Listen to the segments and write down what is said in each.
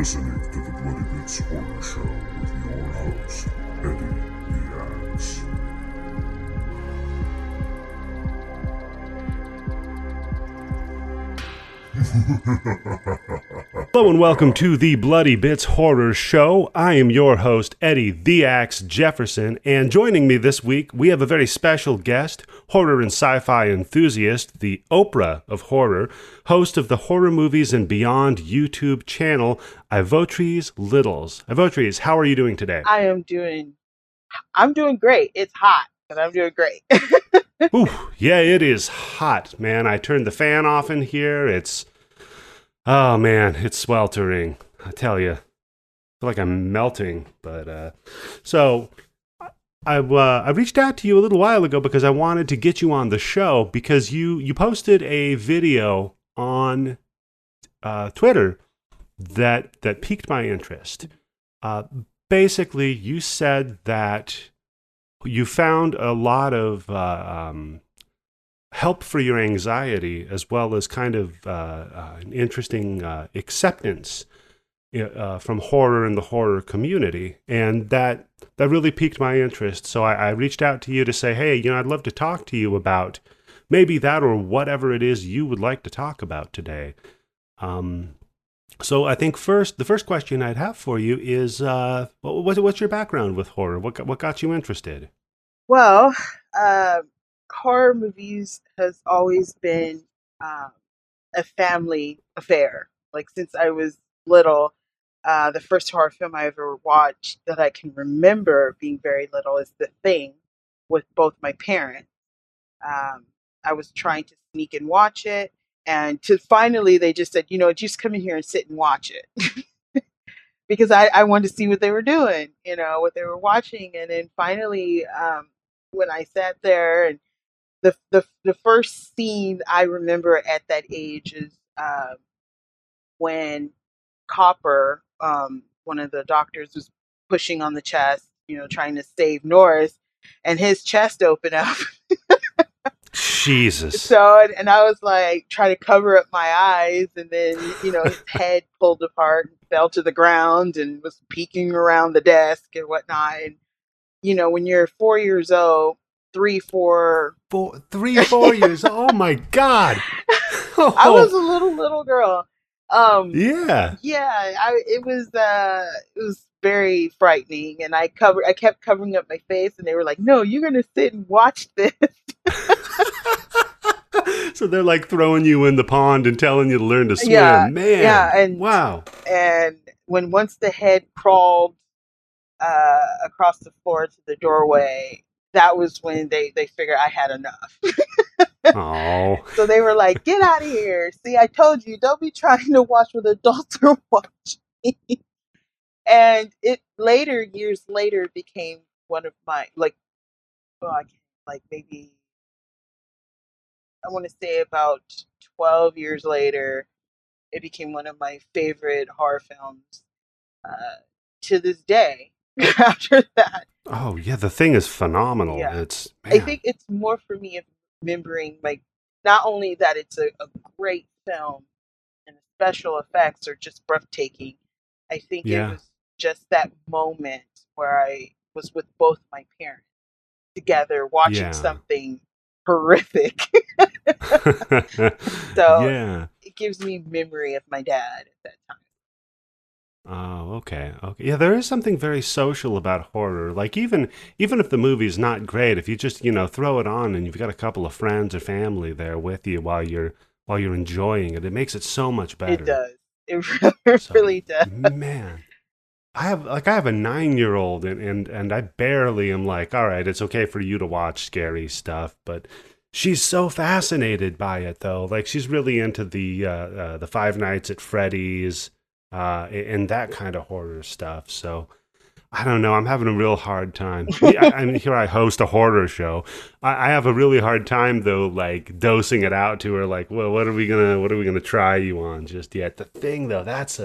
listening to the Bloody Bits Horror Show with your host, Eddie the Axe. Hello and welcome to the Bloody Bits Horror Show. I am your host, Eddie the Axe Jefferson, and joining me this week, we have a very special guest, horror and sci-fi enthusiast, the Oprah of horror, host of the Horror Movies and Beyond YouTube channel, Ivotres Littles. Ivotres, how are you doing today? I'm doing great. It's hot, but I'm doing great. Ooh, yeah, it is hot, man. I turned the fan off in here. Oh, man, it's sweltering. I tell you, I feel like I'm melting. But I reached out to you a little while ago because I wanted to get you on the show because you posted a video on Twitter that piqued my interest. Basically, you said that you found a lot of help for your anxiety, as well as kind of an interesting acceptance from horror and the horror community. And that really piqued my interest. So I reached out to you to say, hey, I'd love to talk to you about maybe that or whatever it is you would like to talk about today. So I think the first question I'd have for you is, what's your background with horror? What got you interested? Well, horror movies has always been a family affair. Like, since I was little, the first horror film I ever watched that I can remember being very little is The Thing with both my parents. I was trying to sneak and watch it, and finally they just said, just come in here and sit and watch it. Because I wanted to see what they were doing, what they were watching. And then finally, when I sat there, and the first scene I remember at that age is when Copper, one of the doctors, was pushing on the chest, trying to save Norris, and his chest opened up. Jesus. So, and I was like trying to cover up my eyes, and then, his head pulled apart and fell to the ground and was peeking around the desk and whatnot. And, when you're 4 years old, three, four years. Oh my God! Oh. I was a little girl. It was very frightening, and I kept covering up my face, and they were like, "No, you're gonna sit and watch this." So they're like throwing you in the pond and telling you to learn to swim. Yeah, man. Yeah, and wow. And once the head crawled across the floor to the doorway, that was when they figured I had enough. Oh. So they were like, get out of here. See, I told you, don't be trying to watch what adults are watching. And it years later, became one of my, I want to say about 12 years later, it became one of my favorite horror films to this day. After that. Oh yeah, The Thing is phenomenal. Yeah. I think it's more for me of remembering, like, not only that it's a great film and special effects are just breathtaking. I think It was just that moment where I was with both my parents together watching something horrific. So It gives me memory of my dad at that time. Oh, okay. Yeah, there is something very social about horror. Like, even if the movie's not great, if you just, throw it on and you've got a couple of friends or family there with you while you're enjoying it, it makes it so much better. It does. It really does. Man. I have a 9-year-old and I barely am like, all right, it's okay for you to watch scary stuff, but she's so fascinated by it though. Like, she's really into the Five Nights at Freddy's and that kind of horror stuff. So I don't know. I'm having a real hard time. Here I host a horror show. I have a really hard time though, like dosing it out to her. Like, well, what are we gonna try you on just yet? The Thing though, that's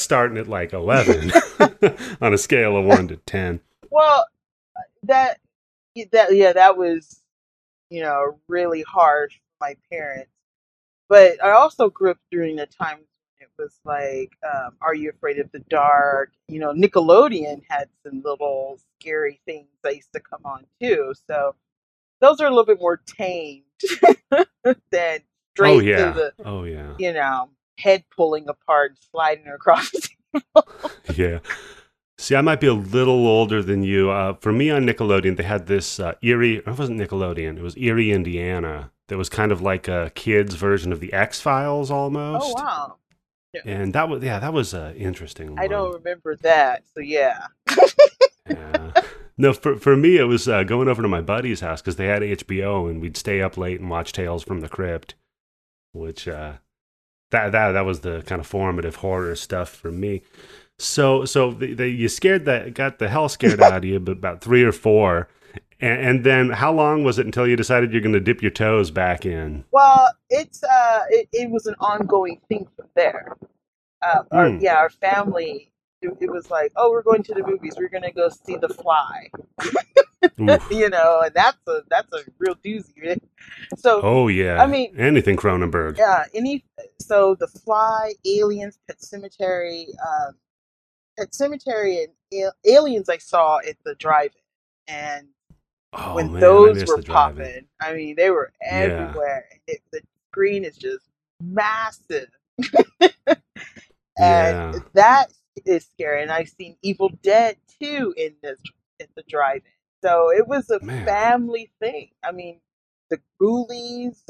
starting at like 11 on a scale of 1 to 10. Well, that was, really hard for my parents. But I also grew up during the time It was like, Are You Afraid of the Dark? You know, Nickelodeon had some little scary things that used to come on too. So those are a little bit more tamed than straight to the, you know, head pulling apart and sliding across the table. Yeah. See, I might be a little older than you. For me on Nickelodeon, they had this it wasn't Nickelodeon, it was Eerie Indiana. That was kind of like a kid's version of the X Files almost. Oh, wow. Yeah. And that was, that was interesting. I don't remember that. So, yeah. Yeah. No, for me, it was going over to my buddy's house because they had HBO and we'd stay up late and watch Tales from the Crypt, which that was the kind of formative horror stuff for me. So you scared that, got the hell scared out of you, but about 3 or 4. And then how long was it until you decided you're going to dip your toes back in? Well, it was an ongoing thing from there. Our family, it was like, oh, we're going to the movies. We're going to go see The Fly. You know, and that's a real doozy. So, I mean, anything Cronenberg. Yeah, so The Fly, Aliens, Pet Cemetery. Pet Cemetery and Aliens I saw at the drive-in. And those were popping, I mean, they were everywhere. Yeah. The screen is just massive. And that is scary. And I've seen Evil Dead too at the drive-in. So it was a family thing. I mean, the ghoulies,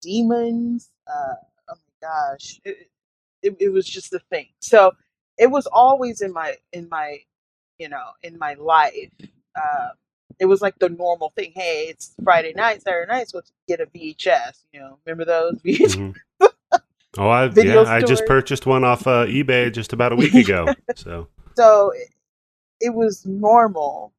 demons, oh my gosh. It was just a thing. So it was always in my life. It was like the normal thing. Hey, it's Friday night, Saturday night, so let's get a VHS. You know, remember those? Mm-hmm. Oh, I just purchased one off eBay just about a week ago. So it was normal.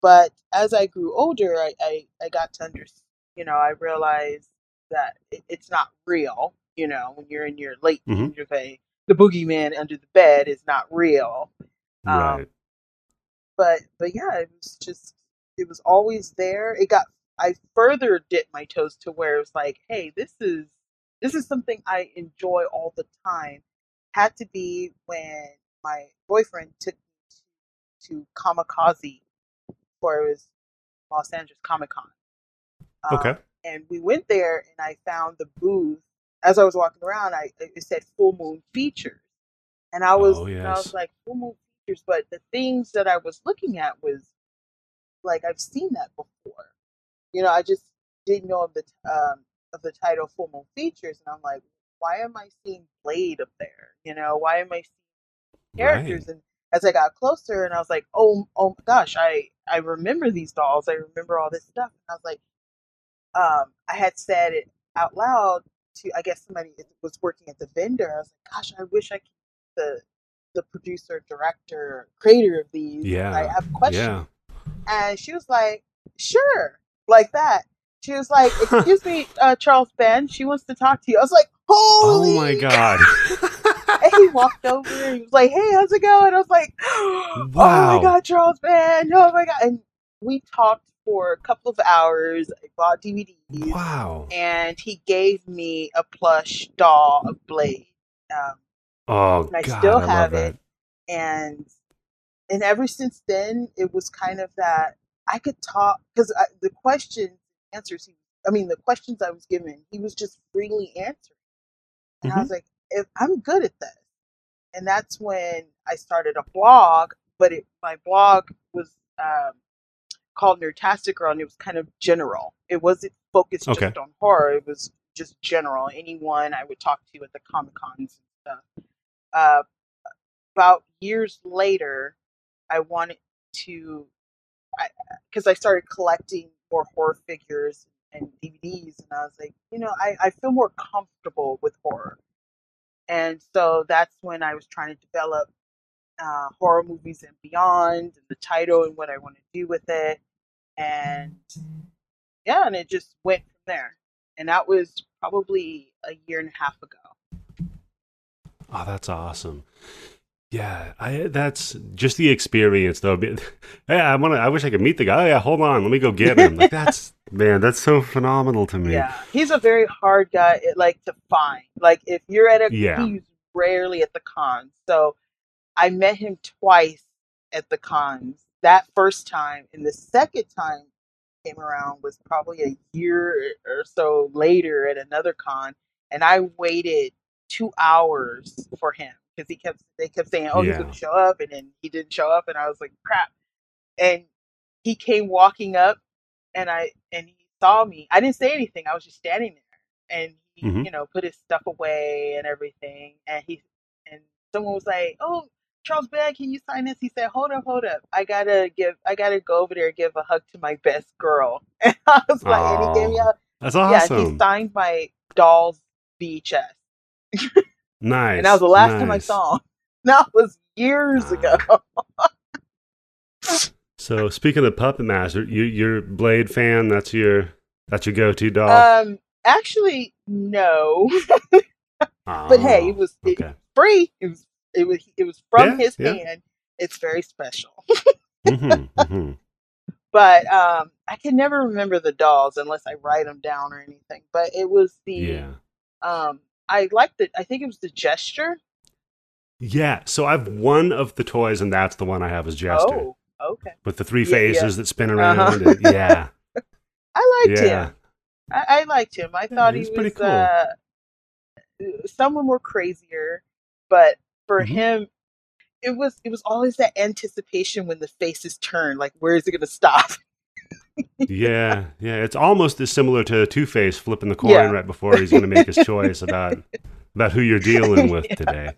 But as I grew older, I got to understand. You know, I realized that it's not real. You know, when you're in your late teens, you say the boogeyman under the bed is not real. Right. But yeah, it was always there. I further dipped my toes to where it was like, hey, this is something I enjoy all the time. Had to be when my boyfriend took me to Kamikaze for his Los Angeles Comic-Con. Okay. And we went there and I found the booth. As I was walking around, it said Full Moon Features. And I was and I was like, Full Moon Features, but the things that I was looking at was like, I've seen that before. You know, I just didn't know of the title Full Moon Features, and I'm like, why am I seeing Blade up there? You know, why am I seeing characters? Right. And as I got closer, and I was like, oh my gosh, I remember these dolls, I remember all this stuff. And I was like, I had said it out loud to, I guess somebody was working at the vendor. I was like, gosh, I wish I could. The producer, director, creator of these. Yeah. I have questions. Yeah. And she was like, sure. Like that. She was like, excuse me, Charles Band, she wants to talk to you. I was like, holy. Oh my God. And he walked over and he was like, hey, how's it going? I was like, wow. Oh my God, Charles Band. Oh my God. And we talked for a couple of hours. I bought DVDs. Wow. And he gave me a plush doll of Blade. Still have it. And ever since then, it was kind of that I could talk because the questions I was given, he was just freely answering. And I was like, I'm good at this. And that's when I started a blog, but my blog was called Nerdtastic Girl, and it was kind of general. It wasn't focused just on horror. It was just general. Anyone I would talk to at the Comic-Cons and stuff. About years later, I wanted to, because I started collecting more horror figures and DVDs, and I was like, you know, I feel more comfortable with horror. And so that's when I was trying to develop Horror Movies and Beyond, and the title and what I want to do with it. And yeah, and it just went from there. And that was probably a year and a half ago. Oh, that's awesome. Yeah, that's just the experience, though. Hey, I wish I could meet the guy. Oh, yeah, hold on, let me go get him. Like, that's so phenomenal to me. Yeah, he's a very hard guy, to find. Like, if you're at he's rarely at the cons. So I met him twice at the cons. That first time, and the second time came around was probably a year or so later at another con, and I waited 2 hours for him. Because they kept saying, oh, he's going to show up. And then he didn't show up. And I was like, crap. And he came walking up and he saw me. I didn't say anything. I was just standing there. And he, put his stuff away and everything. And someone was like, oh, Charles Band, can you sign this? He said, hold up. I gotta go over there and give a hug to my best girl. And I was like, aww, and he gave me a hug. That's awesome. Yeah, he signed my doll's VHS. Nice. And that was the last time I saw him. That was years ago. So speaking of Puppet Master, you're a Blade fan. That's your go-to doll. Actually, no. But hey, it was free. It was from his hand. It's very special. But I can never remember the dolls unless I write them down or anything. But it was the. Yeah. I liked it. I think it was the Jester. Yeah. So I have one of the toys, and that's the one I have is Jester. Oh, okay. With the three faces that spin around. Uh-huh. Yeah. I liked him. I liked him. I thought he was pretty cool. Someone more crazier, but for him, it was always that anticipation when the faces turn. Like, where is it going to stop? It's almost as similar to Two-Face flipping the coin right before he's going to make his choice about who you're dealing with today.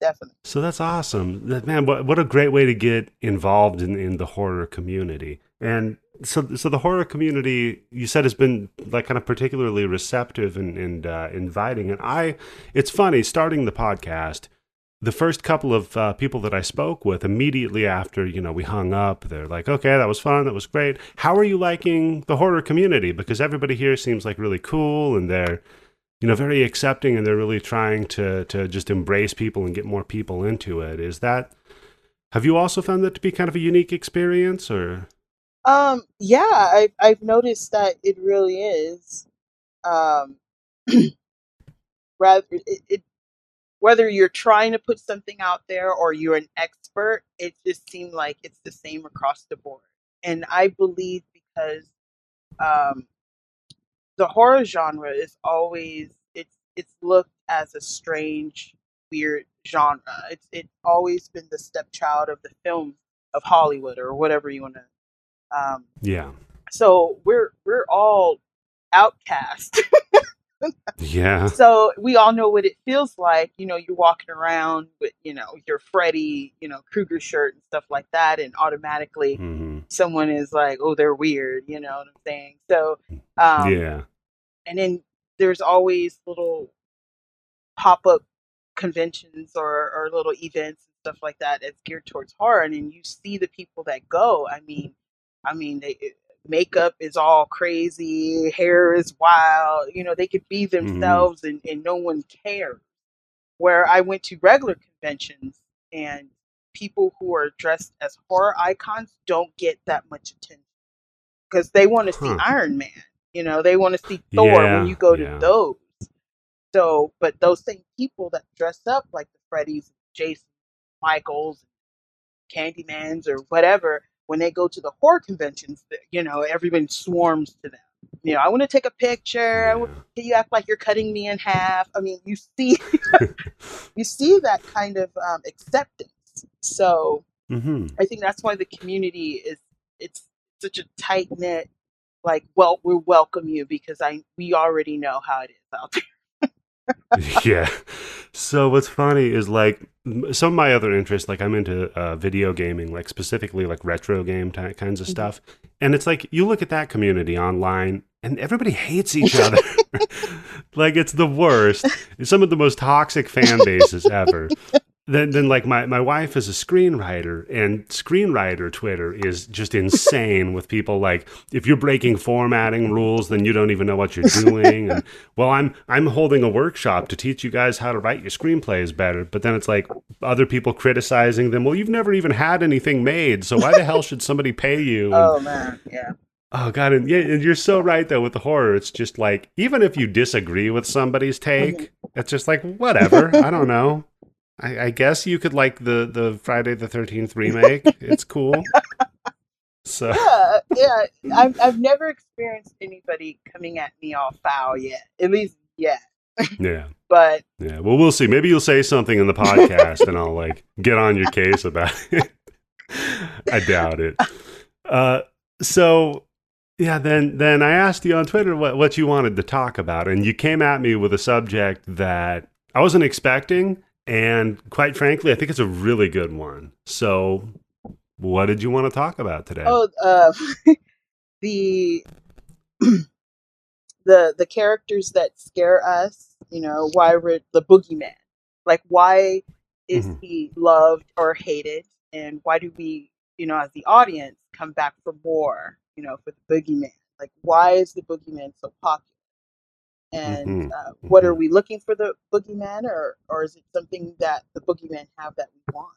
Definitely. So that's awesome. Man, what a great way to get involved in the horror community. And so the horror community, you said, has been like kind of particularly receptive and inviting. And it's funny, starting the podcast, the first couple of people that I spoke with immediately after, we hung up, they're like, okay, that was fun. That was great. How are you liking the horror community? Because everybody here seems like really cool and they're, very accepting and they're really trying to just embrace people and get more people into it. Have you also found that to be kind of a unique experience or? Yeah, I've noticed that it really is. Whether you're trying to put something out there or you're an expert, it just seemed like it's the same across the board. And I believe because the horror genre is always, it's looked as a strange, weird genre. It's always been the stepchild of the film of Hollywood or whatever you want to. So we're all outcast. Yeah. So we all know what it feels like. You're walking around with, your Freddy, Kruger shirt and stuff like that. And automatically someone is like, oh, they're weird. You know what I'm saying? So, and then there's always little pop-up conventions or little events and stuff like that. That's geared towards horror. And then you see the people that go, I mean, makeup is all crazy, hair is wild, they could be themselves and no one cares. Where I went to regular conventions and people who are dressed as horror icons don't get that much attention because they want to see Iron Man, they want to see Thor when you go to those. So, but those same people that dress up like the Freddys, Jason, Michaels, Candymans or whatever, when they go to the horror conventions, everyone swarms to them. I want to take a picture. Can you act like you're cutting me in half? I mean, you see, that kind of acceptance. So I think that's why the community it's such a tight knit. Like, well, we welcome you because we already know how it is out there. Yeah. So what's funny is like some of my other interests, like I'm into video gaming, like specifically like retro game kinds of stuff. And it's like you look at that community online and everybody hates each other. Like it's the worst. It's some of the most toxic fan bases ever. Then like my wife is a screenwriter, and screenwriter Twitter is just insane with people like, if you're breaking formatting rules, then you don't even know what you're doing. And, well, I'm holding a workshop to teach you guys how to write your screenplays better. But then it's like other people criticizing them. Well, you've never even had anything made, so why the hell should somebody pay you? And, oh man, yeah. Oh God, and yeah, and you're so right though with the horror. It's just like, even if you disagree with somebody's take, it's just like, whatever. I don't know. I guess you could like the Friday the 13th remake. It's cool. So yeah. I've never experienced anybody coming at me all foul yet. At least yet. Yeah. But yeah. Well, we'll see. Maybe you'll say something in the podcast, and I'll like get on your case about it. I doubt it. So. Yeah, then I asked you on Twitter what you wanted to talk about, and you came at me with a subject that I wasn't expecting, and quite frankly, I think it's a really good one. So what did you want to talk about today? Oh, the characters that scare us, you know, why we're the boogeyman. Like, why is he loved or hated, and why do we, you know, as the audience, come back for more? You know, for the boogeyman, like, why is the boogeyman so popular? And what are we looking for the boogeyman, or is it something that the boogeyman have that we want?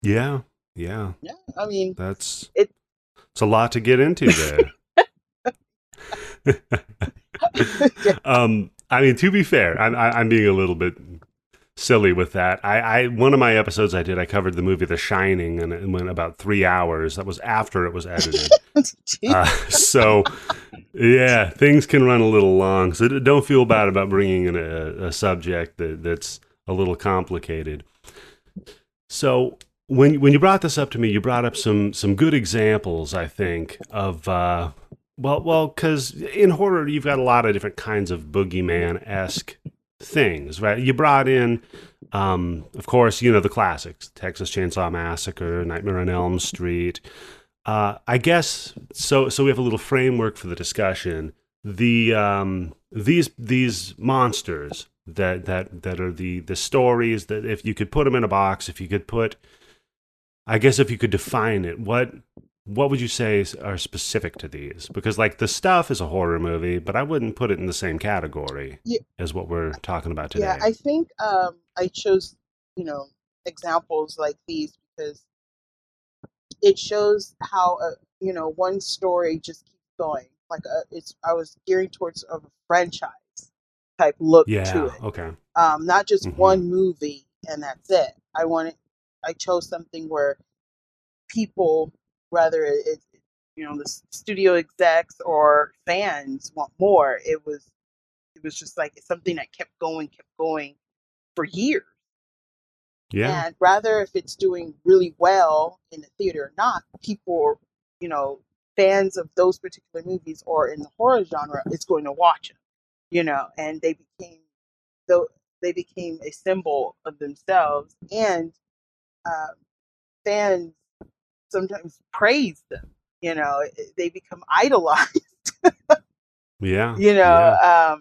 Yeah. I mean, it's a lot to get into there. I mean, to be fair, I'm being a little bit silly with that. I one of my episodes I did, I covered the movie The Shining, and it went about 3 hours. That was after it was edited. So yeah, things can run a little long. So don't feel bad about bringing in a subject that's a little complicated. So when you brought this up to me, you brought up some good examples, I think, of well, because in horror you've got a lot of different kinds of boogeyman-esque things, right? You brought in, of course, you know, the classics, Texas Chainsaw Massacre, Nightmare on Elm Street. I guess, so we have a little framework for the discussion. The, these monsters that are the stories that, if you could put them in a box, if you could define it, what would you say are specific to these? Because, like, The Stuff is a horror movie, but I wouldn't put it in the same category as what we're talking about today. Yeah, I think I chose, you know, examples like these because it shows how, you know, one story just keeps going. Like, I was gearing towards a franchise type look to it. Yeah, okay. Not just one movie and that's it. I chose something where people, whether it's, you know, the studio execs or fans want more, it was just like it's something that kept going for years. Yeah. And rather if it's doing really well in the theater or not, people, you know, fans of those particular movies or in the horror genre is going to watch them, you know, and they became a symbol of themselves, and fans sometimes praise them, you know, they become idolized. Yeah. You know, yeah.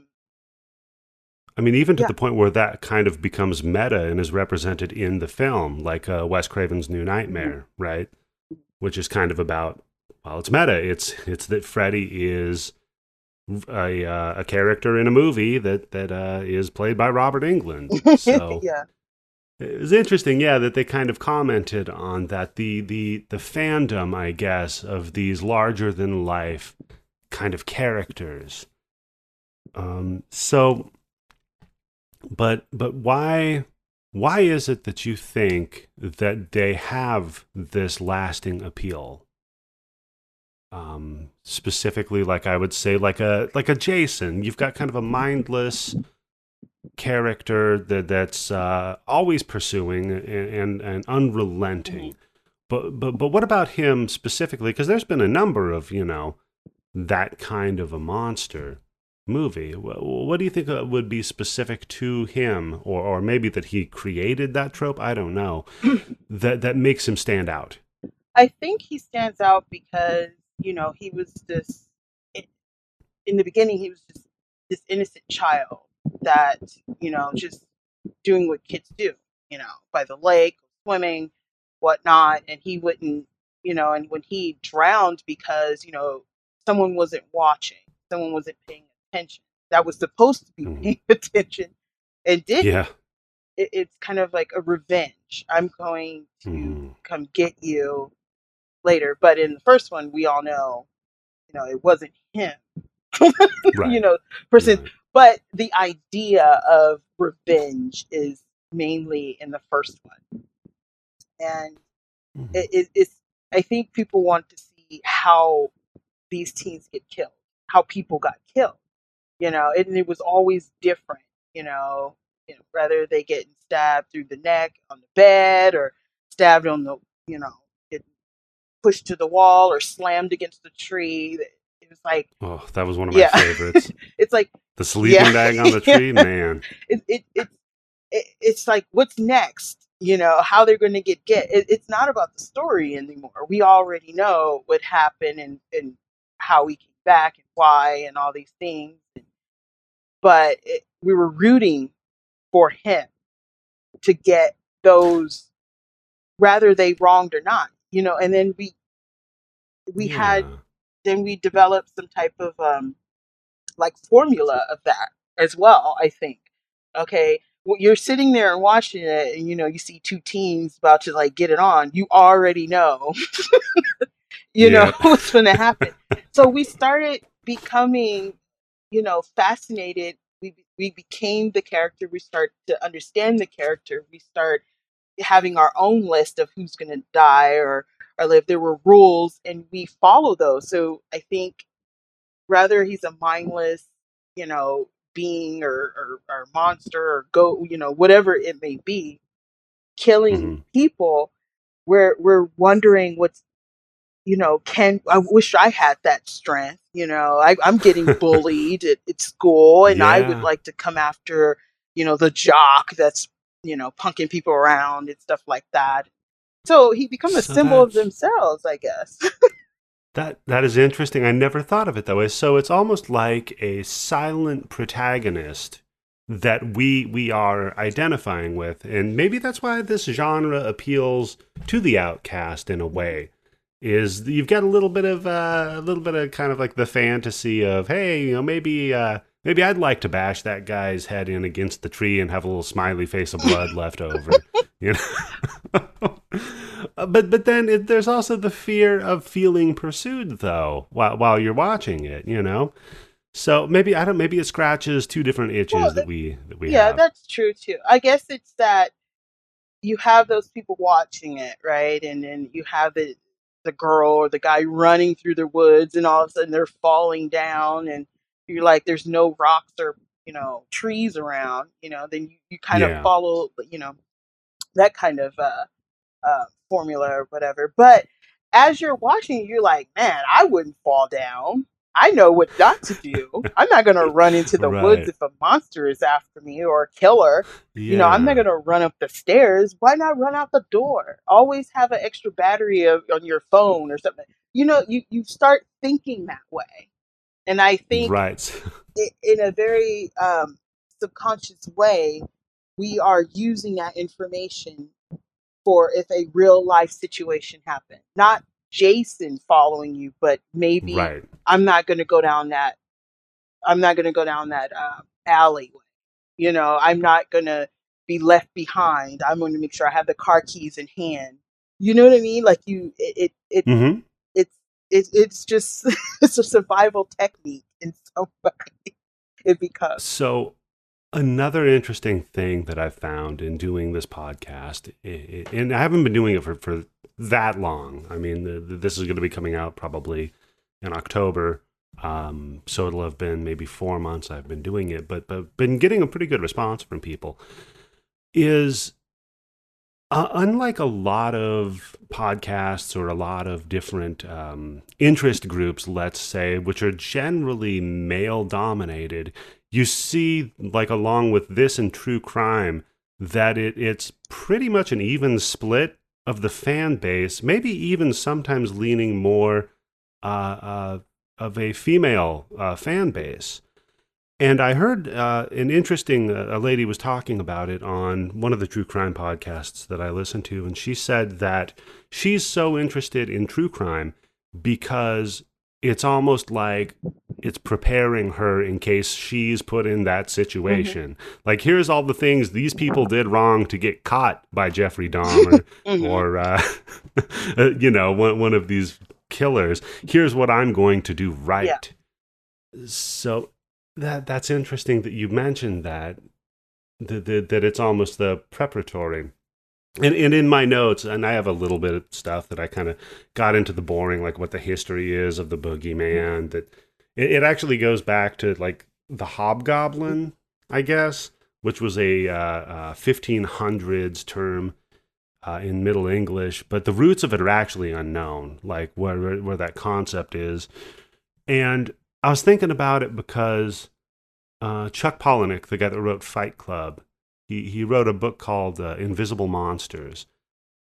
I mean, even to the point where that kind of becomes meta and is represented in the film, like Wes Craven's New Nightmare, right? Which is kind of about, well, it's meta. It's that Freddy is a character in a movie that is played by Robert Englund. So yeah. It was interesting, yeah, that they kind of commented on that. The fandom, I guess, of these larger-than-life kind of characters. So, but why is it that you think that they have this lasting appeal? Specifically, like I would say, like a Jason. You've got kind of a mindless character that's always pursuing and unrelenting, but what about him specifically? Because there's been a number of, you know, that kind of a monster movie. What do you think would be specific to him, or maybe that he created that trope? I don't know. that makes him stand out. I think he stands out because, you know, he was this. In the beginning, he was just this innocent child that, you know, just doing what kids do, you know, by the lake, swimming, whatnot. And he wouldn't, you know, and when he drowned because, you know, someone wasn't watching, someone wasn't paying attention. That was supposed to be paying attention and didn't. Yeah. It's kind of like a revenge. I'm going to come get you later. But in the first one, we all know, you know, it wasn't him, right. You know, person. Right. But the idea of revenge is mainly in the first one. And it's, I think people want to see how these teens get killed, how people got killed, you know, and it was always different, you know. You know, whether they get stabbed through the neck on the bed or stabbed on the, you know, get pushed to the wall or slammed against the tree. It was like... Oh, that was one of my favorites. It's like... The sleeping bag on the tree, man. It's like, what's next? You know, how they're going to get. It's not about the story anymore. We already know what happened and how we came back and why and all these things. But we were rooting for him to get those, rather they wronged or not, you know. And then we had, then we developed some type of like formula of that as well. I think, okay, well, you're sitting there and watching it, and you know, you see two teens about to like get it on. You already know, you know what's going to happen. So we started becoming, you know, fascinated. We became the character. We start to understand the character. We start having our own list of who's going to die or live. There were rules, and we follow those. So I think rather he's a mindless, you know, being or monster or go, you know, whatever it may be, killing people, we're wondering what's, you know, I wish I had that strength. You know, I'm getting bullied at school, and I would like to come after, you know, the jock that's, you know, punking people around and stuff like that. So he becomes a symbol of themselves, I guess. That is interesting. I never thought of it that way. So it's almost like a silent protagonist that we are identifying with. And maybe that's why this genre appeals to the outcast in a way. Is you've got a little bit of kind of like the fantasy of, hey, you know, maybe I'd like to bash that guy's head in against the tree and have a little smiley face of blood left over, you know. but then there's also the fear of feeling pursued, though, while you're watching it, you know. So maybe maybe it scratches two different itches that we have. Yeah, that's true too. I guess it's that you have those people watching it, right, and then you have it. The girl or the guy running through the woods, and all of a sudden they're falling down, and you're like, there's no rocks or, you know, trees around, you know. Then you kind of follow, you know, that kind of formula or whatever. But as you're watching, you're like, man, I wouldn't fall down. I know what not to do. I'm not going to run into the woods if a monster is after me or a killer. Yeah. You know, I'm not going to run up the stairs. Why not run out the door? Always have an extra battery on your phone or something. You know, you start thinking that way. And I think in a very subconscious way, we are using that information for if a real life situation happened. Not Jason following you, but maybe I'm not going to go down that alleyway. You know, I'm not going to be left behind. I'm going to make sure I have the car keys in hand. You know what I mean? Like it's just it's a survival technique in some way. It becomes so. Another interesting thing that I found in doing this podcast, and I haven't been doing it for that long. I mean, this is going to be coming out probably in October, so it'll have been maybe 4 months I've been doing it, but been getting a pretty good response from people, is unlike a lot of podcasts or a lot of different interest groups, let's say, which are generally male-dominated, you see, like, along with this and true crime, that it's pretty much an even split of the fan base, maybe even sometimes leaning more of a female fan base. And I heard an interesting, a lady was talking about it on one of the true crime podcasts that I listen to, and she said that she's so interested in true crime because it's almost like it's preparing her in case she's put in that situation. Mm-hmm. Like, here's all the things these people did wrong to get caught by Jeffrey Dahmer or you know, one of these killers. Here's what I'm going to do right. Yeah. So... That's interesting that you mentioned that it's almost the preparatory. And in my notes, and I have a little bit of stuff that I kind of got into the boring, like what the history is of the boogeyman, that it actually goes back to like the hobgoblin, I guess, which was a 1500s term in Middle English, but the roots of it are actually unknown, like where that concept is. And I was thinking about it because Chuck Palahniuk, the guy that wrote Fight Club, he wrote a book called Invisible Monsters,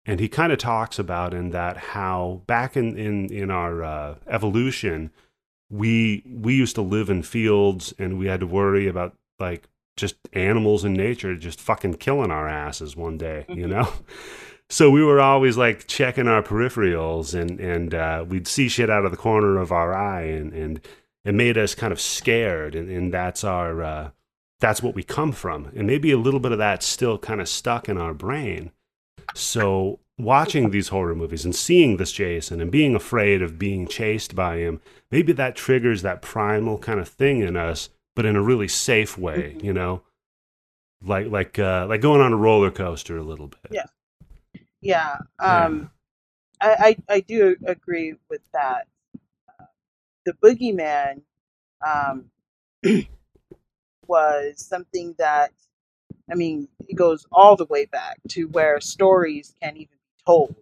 and he kind of talks about in that how back in our evolution, we used to live in fields and we had to worry about like just animals in nature just fucking killing our asses one day, you know? So we were always like checking our peripherals and we'd see shit out of the corner of our eye and it made us kind of scared, and that's our that's what we come from. And maybe a little bit of that's still kind of stuck in our brain. So watching these horror movies and seeing this Jason and being afraid of being chased by him, maybe that triggers that primal kind of thing in us, but in a really safe way, you know? Like going on a roller coaster a little bit. Yeah. Yeah. I do agree with that. The boogeyman was something that, I mean, it goes all the way back to where stories can't even be told.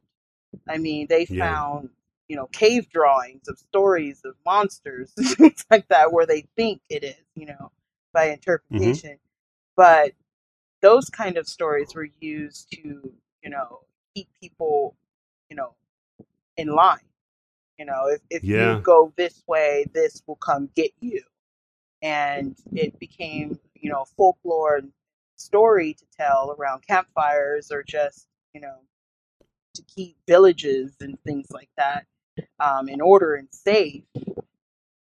I mean, they found, you know, cave drawings of stories of monsters and things like that where they think it is, you know, by interpretation. Mm-hmm. But those kind of stories were used to, you know, keep people, you know, in line. You know, if you go this way, this will come get you. And it became, you know, folklore and story to tell around campfires or just, you know, to keep villages and things like that in order and safe.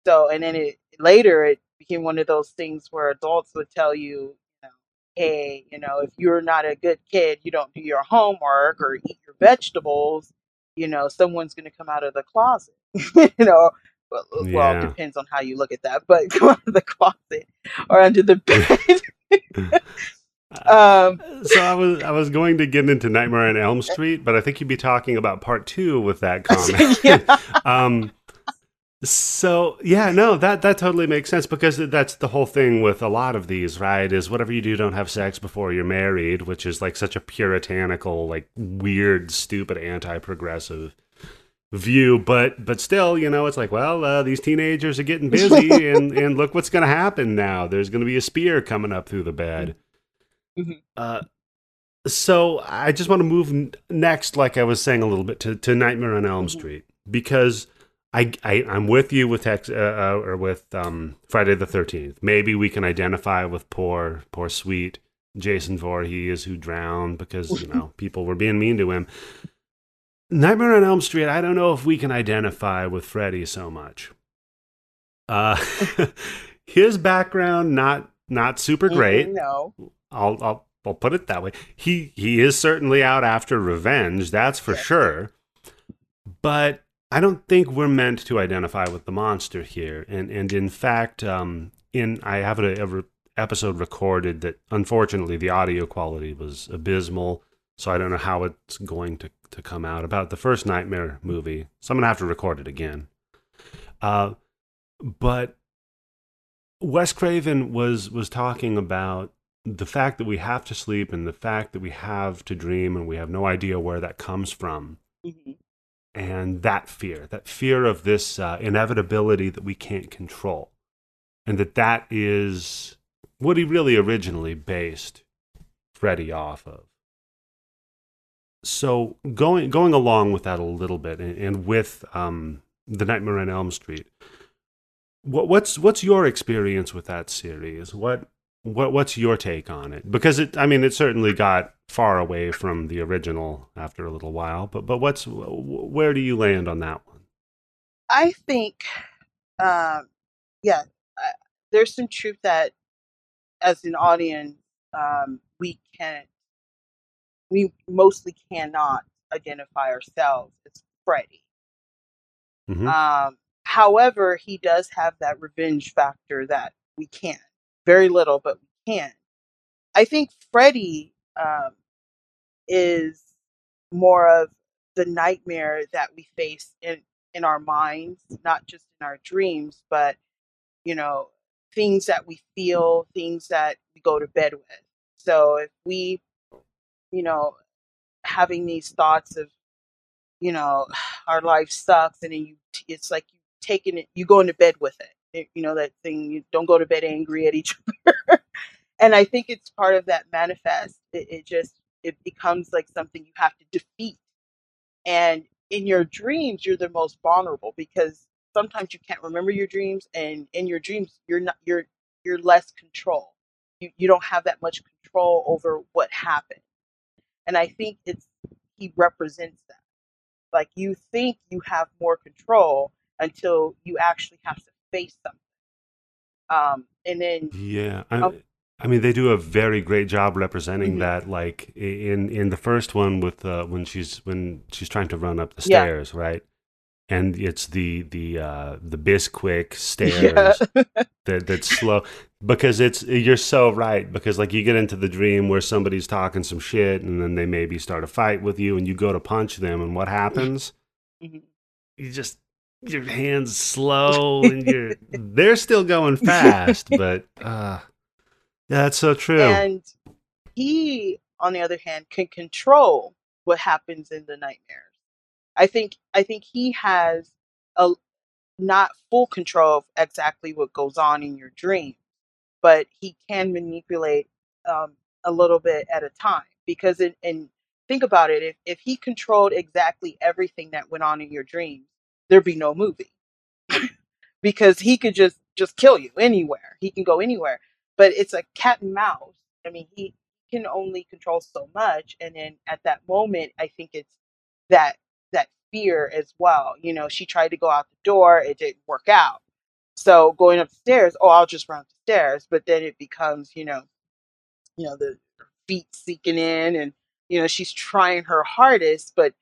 So, and then later it became one of those things where adults would tell you, you know, hey, you know, if you're not a good kid, you don't do your homework or eat your vegetables, you know, someone's going to come out of the closet, you know, well, it depends on how you look at that, but come out of the closet or under the bed. So I was going to get into Nightmare on Elm Street, but I think you'd be talking about part 2 with that comment. Yeah. So yeah, no, that totally makes sense because that's the whole thing with a lot of these, right? Is whatever you do, don't have sex before you're married, which is like such a puritanical, like weird, stupid, anti-progressive view. But still, you know, it's like, well, these teenagers are getting busy and look what's going to happen now. There's going to be a spear coming up through the bed. Mm-hmm. So I just want to move next, like I was saying a little bit to Nightmare on Elm Street, because I'm with you with Friday the 13th. Maybe we can identify with poor sweet Jason Voorhees who drowned because, you know, people were being mean to him. Nightmare on Elm Street, I don't know if we can identify with Freddy so much. His background not super great. No. I'll put it that way. He is certainly out after revenge, that's for sure. But I don't think we're meant to identify with the monster here. And in fact, I have an episode recorded that, unfortunately, the audio quality was abysmal, so I don't know how it's going to come out about the first Nightmare movie. So I'm going to have to record it again. But Wes Craven was talking about the fact that we have to sleep and the fact that we have to dream and we have no idea where that comes from. Mm-hmm. And that fear of this inevitability that we can't control, and that is what he really originally based Freddy off of. So going along with that a little bit, and with The Nightmare on Elm Street, What's your experience with that series? What's your take on it? Because it certainly got far away from the original after a little while. But where do you land on that one? I think, there's some truth that as an audience we mostly cannot identify ourselves as Freddy. Mm-hmm. However, he does have that revenge factor that we can. Very little, but we can. I think Freddy is more of the nightmare that we face in our minds, not just in our dreams, but, things that we feel, things that we go to bed with. So if we, having these thoughts of, our life sucks, and then it's like you taking it, you go into bed with it. That thing, you don't go to bed angry at each other. And I think it's part of that manifest. It becomes like something you have to defeat. And in your dreams, you're the most vulnerable because sometimes you can't remember your dreams, and in your dreams, you're less control. You don't have that much control over what happened. And I think he represents that. Like, you think you have more control until you actually have to face something. They do a very great job representing mm-hmm. that, like in the first one with when she's trying to run up the stairs, right? And it's the Bisquick stairs that's slow, because you're so right, because like you get into the dream where somebody's talking some shit and then they maybe start a fight with you and you go to punch them, and what happens? Mm-hmm. Your hand's slow and they're still going fast, but yeah, that's so true. And he, on the other hand, can control what happens in the nightmare. I think he has not full control of exactly what goes on in your dream, but he can manipulate a little bit at a time. Because, and think about it, if he controlled exactly everything that went on in your dreams, there'd be no movie. Because he could just kill you anywhere. He can go anywhere. But it's a cat and mouse. I mean, he can only control so much. And then at that moment, I think it's that fear as well. She tried to go out the door, it didn't work out. So going upstairs, I'll just run upstairs. But then it becomes, the feet seeking in, and she's trying her hardest, and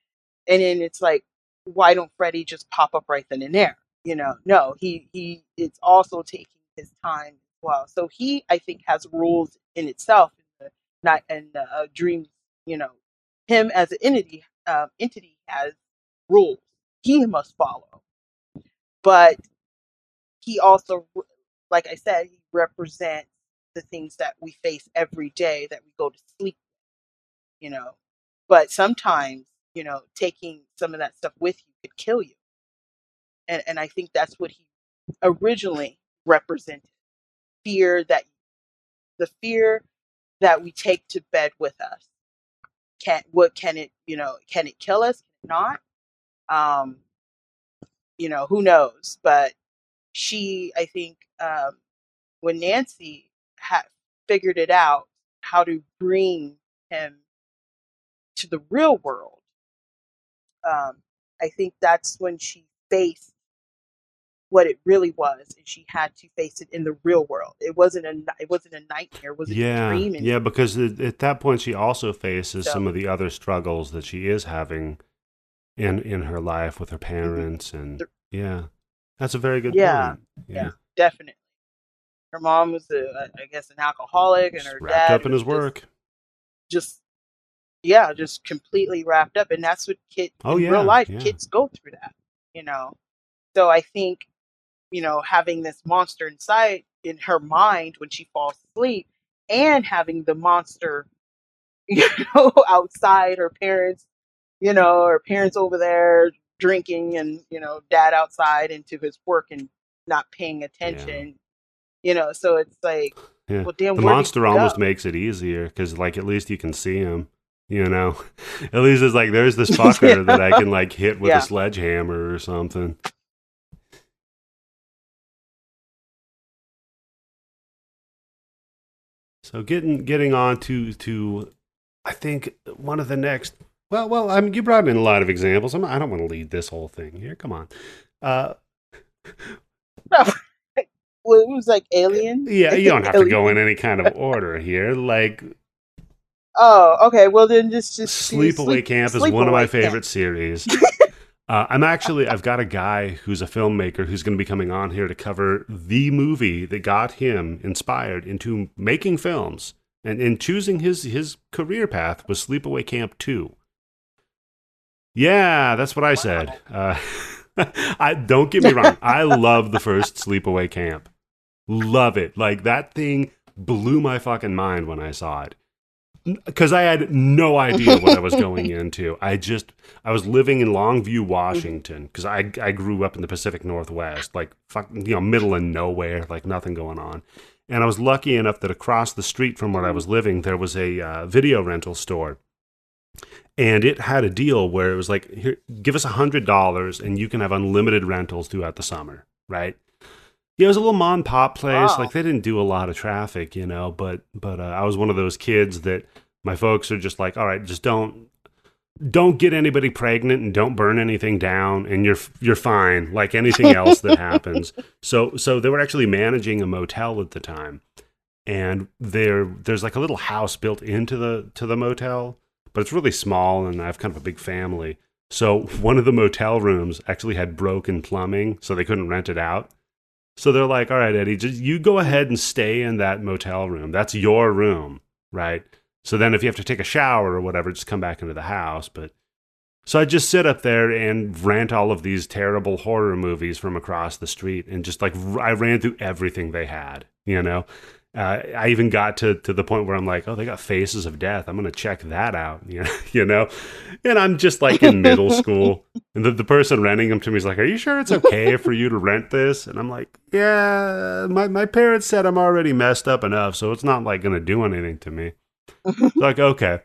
then it's like, why don't Freddy just pop up right then and there? No, he it's also taking his time as well. So he, I think, has rules in itself, in the dream. Him as an entity has rules he must follow, but he also, like I said, he represents the things that we face every day that we go to sleep with, but sometimes taking some of that stuff with you could kill you, and I think that's what he originally represented, the fear that we take to bed with us. Can it kill us? Not, who knows? But I think, when Nancy had figured it out, how to bring him to the real world, I think that's when she faced what it really was, and she had to face it in the real world. It wasn't a nightmare. It wasn't a dream. Yeah, because at that point she also faces some of the other struggles that she is having in her life with her parents, mm-hmm. and that's a very good point. Yeah, definitely. Her mom was, an alcoholic, and her dad wrapped up in his work. Just completely wrapped up, and that's what kids go through that. So I think, having this monster inside in her mind when she falls asleep, and having the monster, outside her parents, her parents over there drinking, and, dad outside into his work and not paying attention, so it's like, well, damn, the monster almost makes it easier because, like, at least you can see him. At least it's like, there's this fucker that I can, like, hit with a sledgehammer or something. So getting on to I think one of the next. Well, I mean, you brought in a lot of examples. I don't want to lead this whole thing here. Come on. Well, it was like Aliens. Yeah, you don't have to go in any kind of order here. Like, oh, okay. Well, then just Sleepaway Camp is one of my favorite series. I've got a guy who's a filmmaker who's going to be coming on here to cover the movie that got him inspired into making films. And in choosing his career path was Sleepaway Camp 2. Yeah, that's what I said. Don't get me wrong. I love the first Sleepaway Camp. Love it. Like, that thing blew my fucking mind when I saw it. Because I had no idea what I was going into. I was living in Longview, Washington. Because I grew up in the Pacific Northwest. Like, fucking, you know, middle of nowhere. Like, nothing going on. And I was lucky enough that across the street from where I was living, there was a video rental store. And it had a deal where it was like, here, give us $100 and you can have unlimited rentals throughout the summer, right? Yeah, it was a little mom and pop place. Wow. Like, they didn't do a lot of traffic, you know, but I was one of those kids that my folks are just like, all right, just don't get anybody pregnant and don't burn anything down and you're fine, like anything else that happens. So they were actually managing a motel at the time, and there's like a little house built into the motel, but it's really small and I have kind of a big family. So one of the motel rooms actually had broken plumbing, so they couldn't rent it out. So they're like, all right, Eddie, just you go ahead and stay in that motel room. That's your room, right? So then if you have to take a shower or whatever, just come back into the house. But so I just sit up there and rant all of these terrible horror movies from across the street. And just like, I ran through everything they had, you know. I even got to the point where I'm like, oh, they got Faces of Death. I'm going to check that out, you know. And I'm just like in middle school. And the person renting them to me is like, are you sure it's okay for you to rent this? And I'm like, yeah, my parents said I'm already messed up enough. So it's not like going to do anything to me. Like, okay.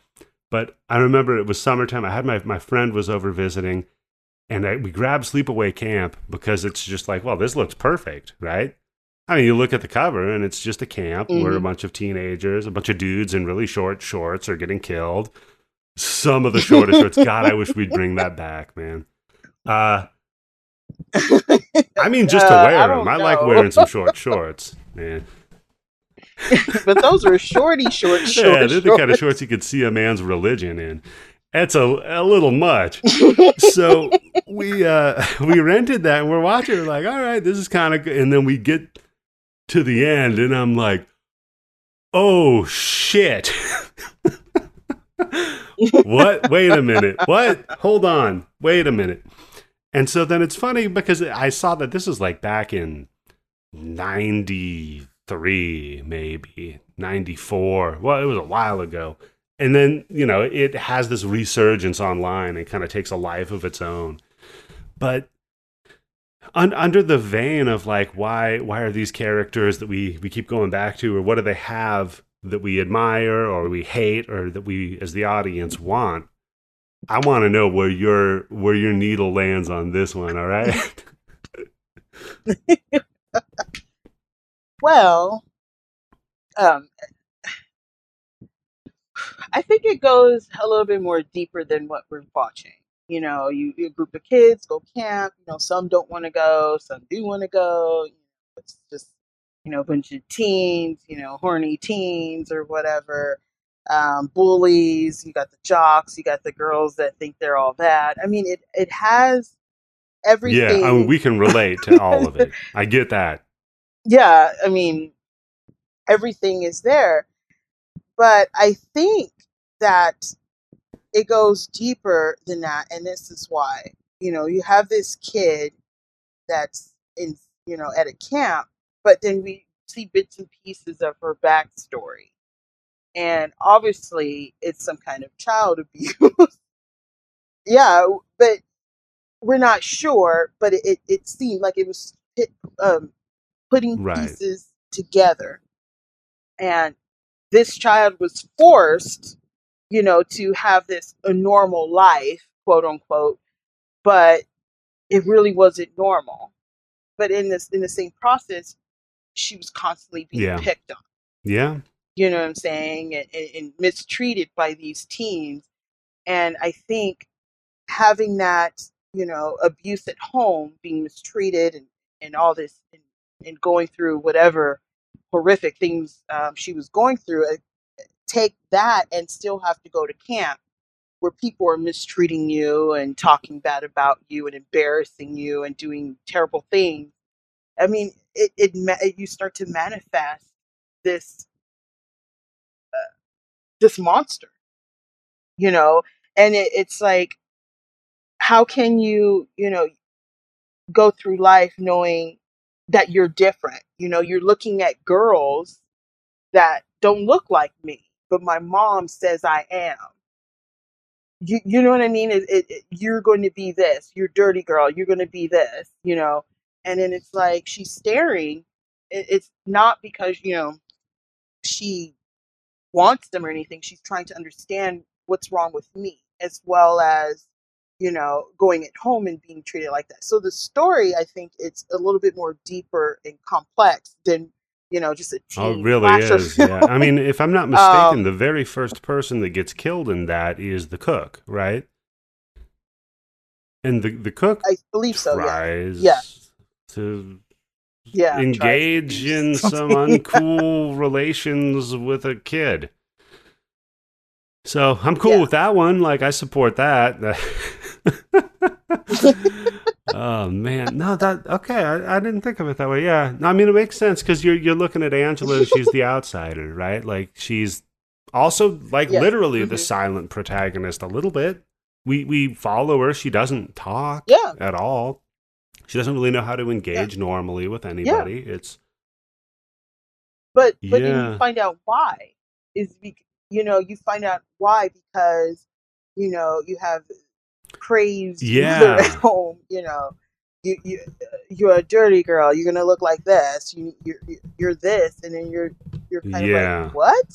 But I remember it was summertime. I had my friend was over visiting, and we grabbed Sleepaway Camp because it's just like, well, this looks perfect, right? I mean, you look at the cover and it's just a camp where a bunch of teenagers, a bunch of dudes in really short shorts are getting killed. Some of the shortest shorts. God, I wish we'd bring that back, man. I mean, just to wear them. I like wearing some short shorts, man. But those were shorty shorts. Yeah, they're the kind of shorts you could see a man's religion in. That's a little much. So we rented that and we're watching. We're like, all right, this is kind of good. And then we get to the end and I'm like, oh shit. What? Wait a minute. What? Hold on. Wait a minute. And so then it's funny because I saw that this is like back in 93, maybe 94. Well, it was a while ago. And then, you know, it has this resurgence online and kind of takes a life of its own. But under the vein of like, why are these characters that we keep going back to, or what do they have that we admire or we hate or that we as the audience want? I want to know where your needle lands on this one. All right. Well, I think it goes a little bit more deeper than what we're watching. You know, you group of kids go camp. You know, some don't want to go, some do want to go. It's just, you know, a bunch of teens, you know, horny teens or whatever, bullies. You got the jocks. You got the girls that think they're all that. I mean, it has everything. Yeah, I mean, we can relate to all of it. I get that. Yeah, I mean, everything is there. But I think that it goes deeper than that. And this is why, you know, you have this kid that's in, you know, at a camp, but then we see bits and pieces of her backstory. And obviously it's some kind of child abuse. Yeah, but we're not sure, but it seemed like it was putting pieces together. And this child was forced, you know, to have this a normal life, quote unquote, but it really wasn't normal. But in the same process, she was constantly being picked on. Yeah. you know what I'm saying, and mistreated by these teens. And I think having that, you know, abuse at home, being mistreated and all this, and going through whatever horrific things she was going through, take that and still have to go to camp where people are mistreating you and talking bad about you and embarrassing you and doing terrible things. I mean, you start to manifest this this monster, you know, and it's like, how can you, you know, go through life knowing that you're different? You know, you're looking at girls that don't look like me, but my mom says I am. You know what I mean? You're going to be this. You're dirty girl. You're going to be this, you know. And then it's like she's staring. It's not because, you know, she wants them or anything. She's trying to understand what's wrong with me, as well as, you know, going at home and being treated like that. So the story, I think, it's a little bit more deeper and complex than, you know, just a teen. Oh, it really is. Yeah. I mean, if I'm not mistaken, the very first person that gets killed in that is the cook, right? And the cook, I believe so, tries to engage in some uncool relations with a kid. So I'm cool with that one. Like, I support that. Oh man, no, that okay. I didn't think of it that way. Yeah, I mean, it makes sense because you're looking at Angela and she's the outsider, right? Like, she's also like literally the silent protagonist a little bit. We follow her. She doesn't talk at all. She doesn't really know how to engage normally with anybody. Yeah. It's but then you find out why is because, you know, you find out why because, you know, you have crazed mother at home. You know, you're a dirty girl. You're gonna look like this. You're this, and then you're kind of like, what?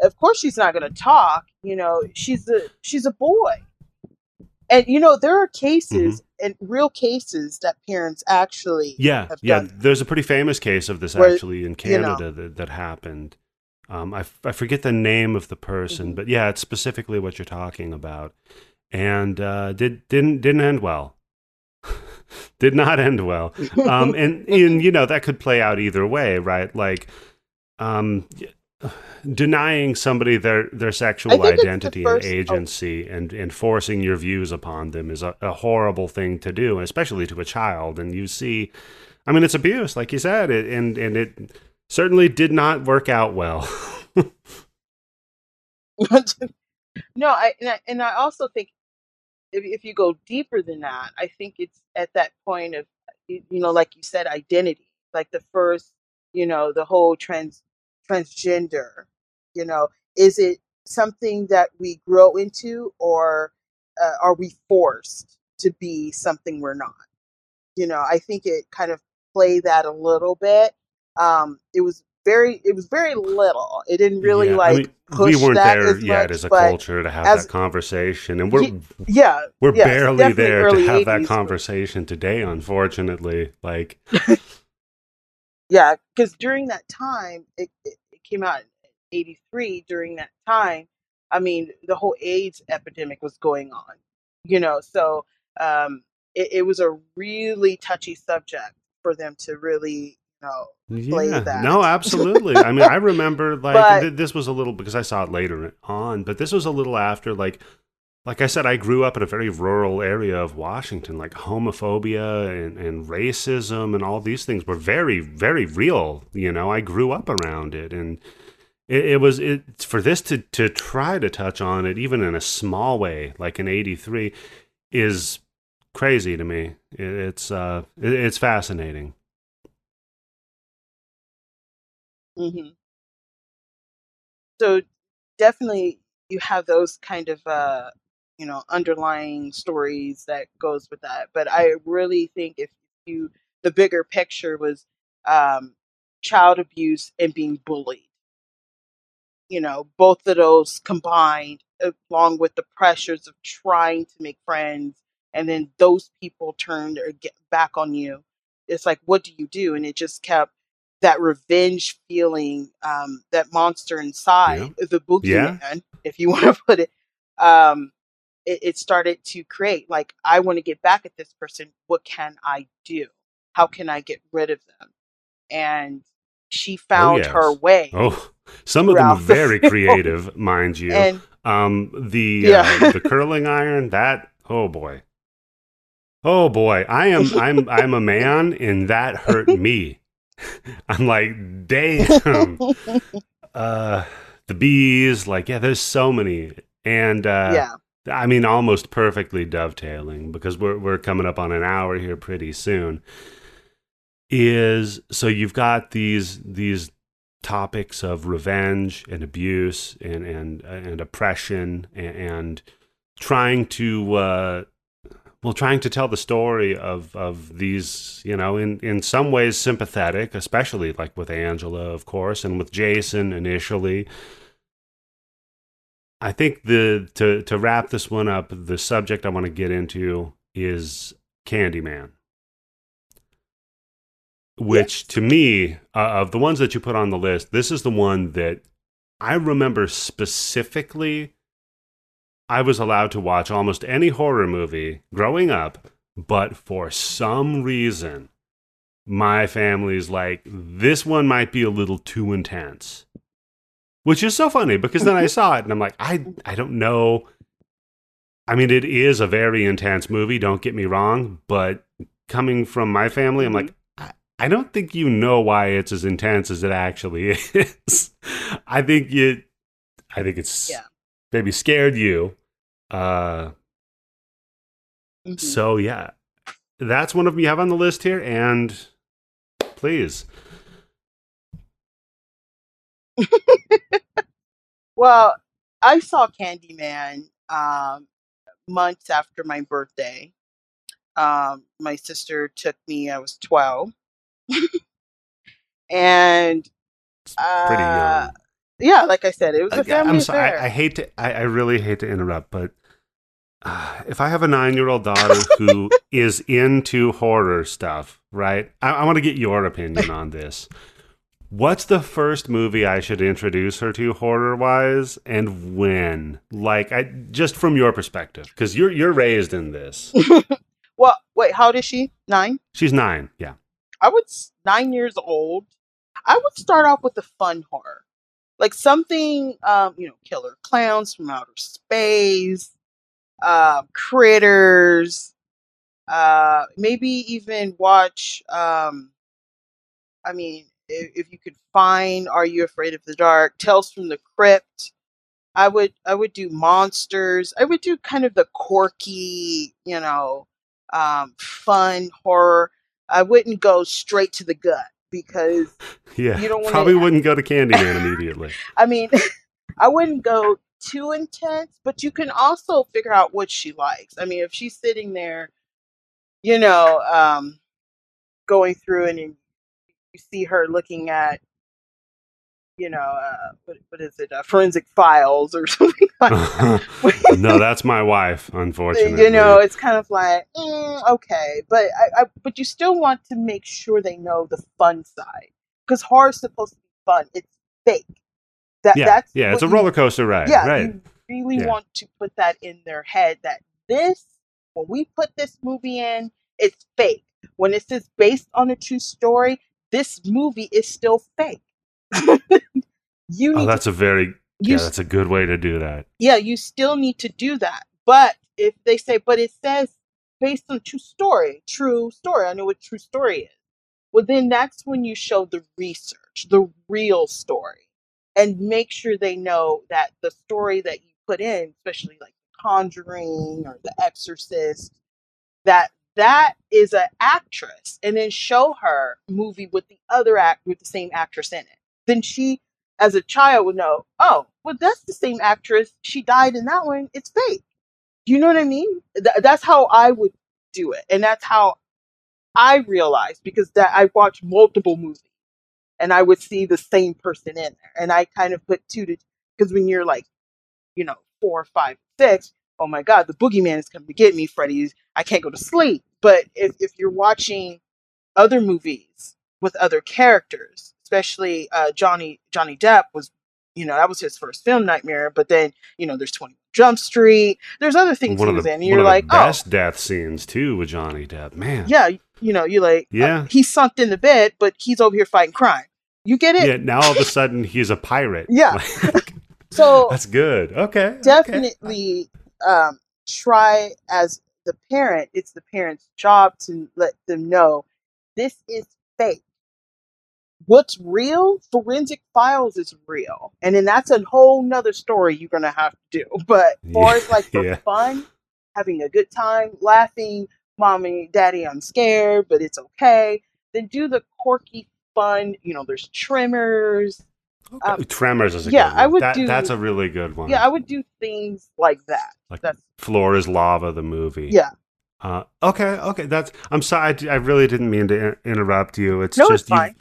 Of course, she's not gonna talk. You know, she's a boy, and you know there are cases and real cases that parents actually have done. There's a pretty famous case of this actually in Canada that happened. I forget the name of the person, but yeah, it's specifically what you're talking about. And didn't end well. Did not end well. And you know that could play out either way, right? Like denying somebody their sexual identity and agency and forcing your views upon them is a horrible thing to do, especially to a child. And you see, I mean, it's abuse, like you said, and it certainly did not work out well. No, I also think if you go deeper than that, I think it's at that point of, you know, like you said, identity, like the first, you know, the whole transgender, you know, is it something that we grow into, or are we forced to be something we're not? You know, I think it kind of played that a little bit. It was very little. It didn't really push that. We weren't there yet as a culture to have that conversation, and we're barely there to have that conversation today, unfortunately. Like, yeah, because during that time, it came out in '83. During that time, I mean, the whole AIDS epidemic was going on, you know. So it was a really touchy subject for them to really. No, absolutely. I mean, I remember like this was a little, because I saw it later on, but this was a little after, like I said, I grew up in a very rural area of Washington. Like, homophobia and racism and all these things were very, very real. You know, I grew up around it, and it was for this to try to touch on it, even in a small way, like in '83, is crazy to me. It's fascinating. Mm-hmm. So definitely you have those kind of, you know, underlying stories that goes with that. But I really think the bigger picture was child abuse and being bullied. You know, both of those combined, along with the pressures of trying to make friends. And then those people turned or get back on you. It's like, what do you do? And it just kept that revenge feeling, that monster inside, the boogeyman, if you want to put it, it started to create, like, I want to get back at this person. What can I do? How can I get rid of them? And she found her way. Oh, some of them are very creative, mind you. And, the curling iron, that, oh boy, I'm a man, and that hurt me. I'm like, damn. The bees, like, there's so many, and I mean, almost perfectly dovetailing, because we're coming up on an hour here pretty soon. Is so you've got these topics of revenge and abuse and oppression and trying to trying to tell the story of these, you know, in some ways sympathetic, especially like with Angela, of course, and with Jason initially. I think to wrap this one up, the subject I want to get into is Candyman, which to me, of the ones that you put on the list, this is the one that I remember specifically. I was allowed to watch almost any horror movie growing up, but for some reason, my family's like, this one might be a little too intense. Which is so funny, because then I saw it and I'm like, I don't know. I mean, it is a very intense movie, don't get me wrong, but coming from my family, I'm like, I don't think you know why it's as intense as it actually is. I think it's maybe scared you. So that's one of them you have on the list here, and please. Well, I saw Candyman months after my birthday. My sister took me, I was 12. And pretty young. Like I said, it was a family affair. I hate to, I really hate to interrupt, but if I have a 9-year-old daughter who is into horror stuff, right? I want to get your opinion on this. What's the first movie I should introduce her to horror-wise, and when? Like, just from your perspective, because you're raised in this. Well, wait, how old is she? 9? She's 9. Yeah, I was 9 years old. I would start off with the fun horror. Like something, killer clowns from outer space, critters, maybe even watch, if you could find Are You Afraid of the Dark, Tales from the Crypt. I would do monsters. I would do kind of the quirky, fun horror. I wouldn't go straight to the gut, because you don't want to. Probably wouldn't go to Candyman immediately. I mean, I wouldn't go too intense, but you can also figure out what she likes. I mean, if she's sitting there, going through and you see her looking at, what is it? Forensic Files or something like that. No, that's my wife, unfortunately. It's kind of like, okay. But but you still want to make sure they know the fun side. Because horror is supposed to be fun. It's fake. It's a roller coaster ride. Yeah, right. You really want to put that in their head, that when we put this movie in, it's fake. When it says based on a true story, this movie is still fake. That's a good way to do that. Yeah, you still need to do that. But if they say, but it says based on true story, I know what true story is. Well, then that's when you show the research, the real story, and make sure they know that the story that you put in, especially like Conjuring or The Exorcist, that is an actress, and then show her movie with the same actress in it. Then she, as a child, would know, oh, well, that's the same actress. She died in that one. It's fake. You know what I mean? That's how I would do it. And that's how I realized, because that I watched multiple movies and I would see the same person in there. And I kind of put two to, because when you're like, 4, 5, 6, oh my God, the boogeyman is coming to get me, Freddy. I can't go to sleep. But if you're watching other movies with other characters, especially Johnny Depp was, you know, that was his first film, Nightmare. But then, you know, there's 21 Jump Street. There's other things he was in. And you're like, oh, best death scenes too with Johnny Depp, man. Yeah, you know, you're like, yeah, he's sunk in the bed, but he's over here fighting crime. You get it? Yeah. Now all of a sudden he's a pirate. Yeah. Like, so that's good. Okay. Definitely try as the parent. It's the parent's job to let them know this is fake. What's real? Forensic Files is real. And then that's a whole nother story you're going to have to do. But as far as like for fun, having a good time, laughing, mommy, daddy, I'm scared, but it's okay. Then do the quirky fun. You know, there's Tremors. Okay. Tremors is a good one. That's a really good one. Yeah, I would do things like that. Like that's Floor is Lava, the movie. Yeah. Okay. I'm sorry. I really didn't mean to interrupt you. It's fine.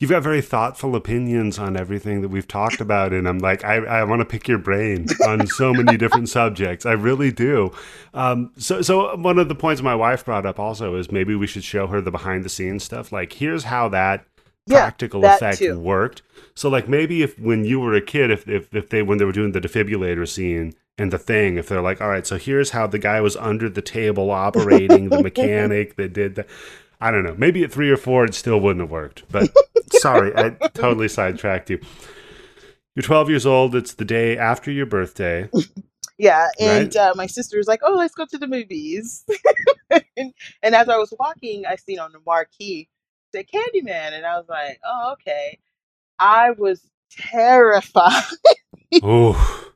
You've got very thoughtful opinions on everything that we've talked about. And I'm like, I want to pick your brain on so many different subjects. I really do. So one of the points my wife brought up also is maybe we should show her the behind the scenes stuff. Like, here's how that practical effect worked. So like maybe if when you were a kid, when they were doing the defibrillator scene and The Thing, if they're like, all right, so here's how the guy was under the table operating the mechanic that did that. I don't know. Maybe at 3 or 4, it still wouldn't have worked. But sorry, I totally sidetracked you. You're 12 years old. It's the day after your birthday. Yeah. And right? My sister was like, oh, let's go to the movies. and as I was walking, I seen on the marquee, it said Candyman. And I was like, oh, okay. I was terrified. Oh.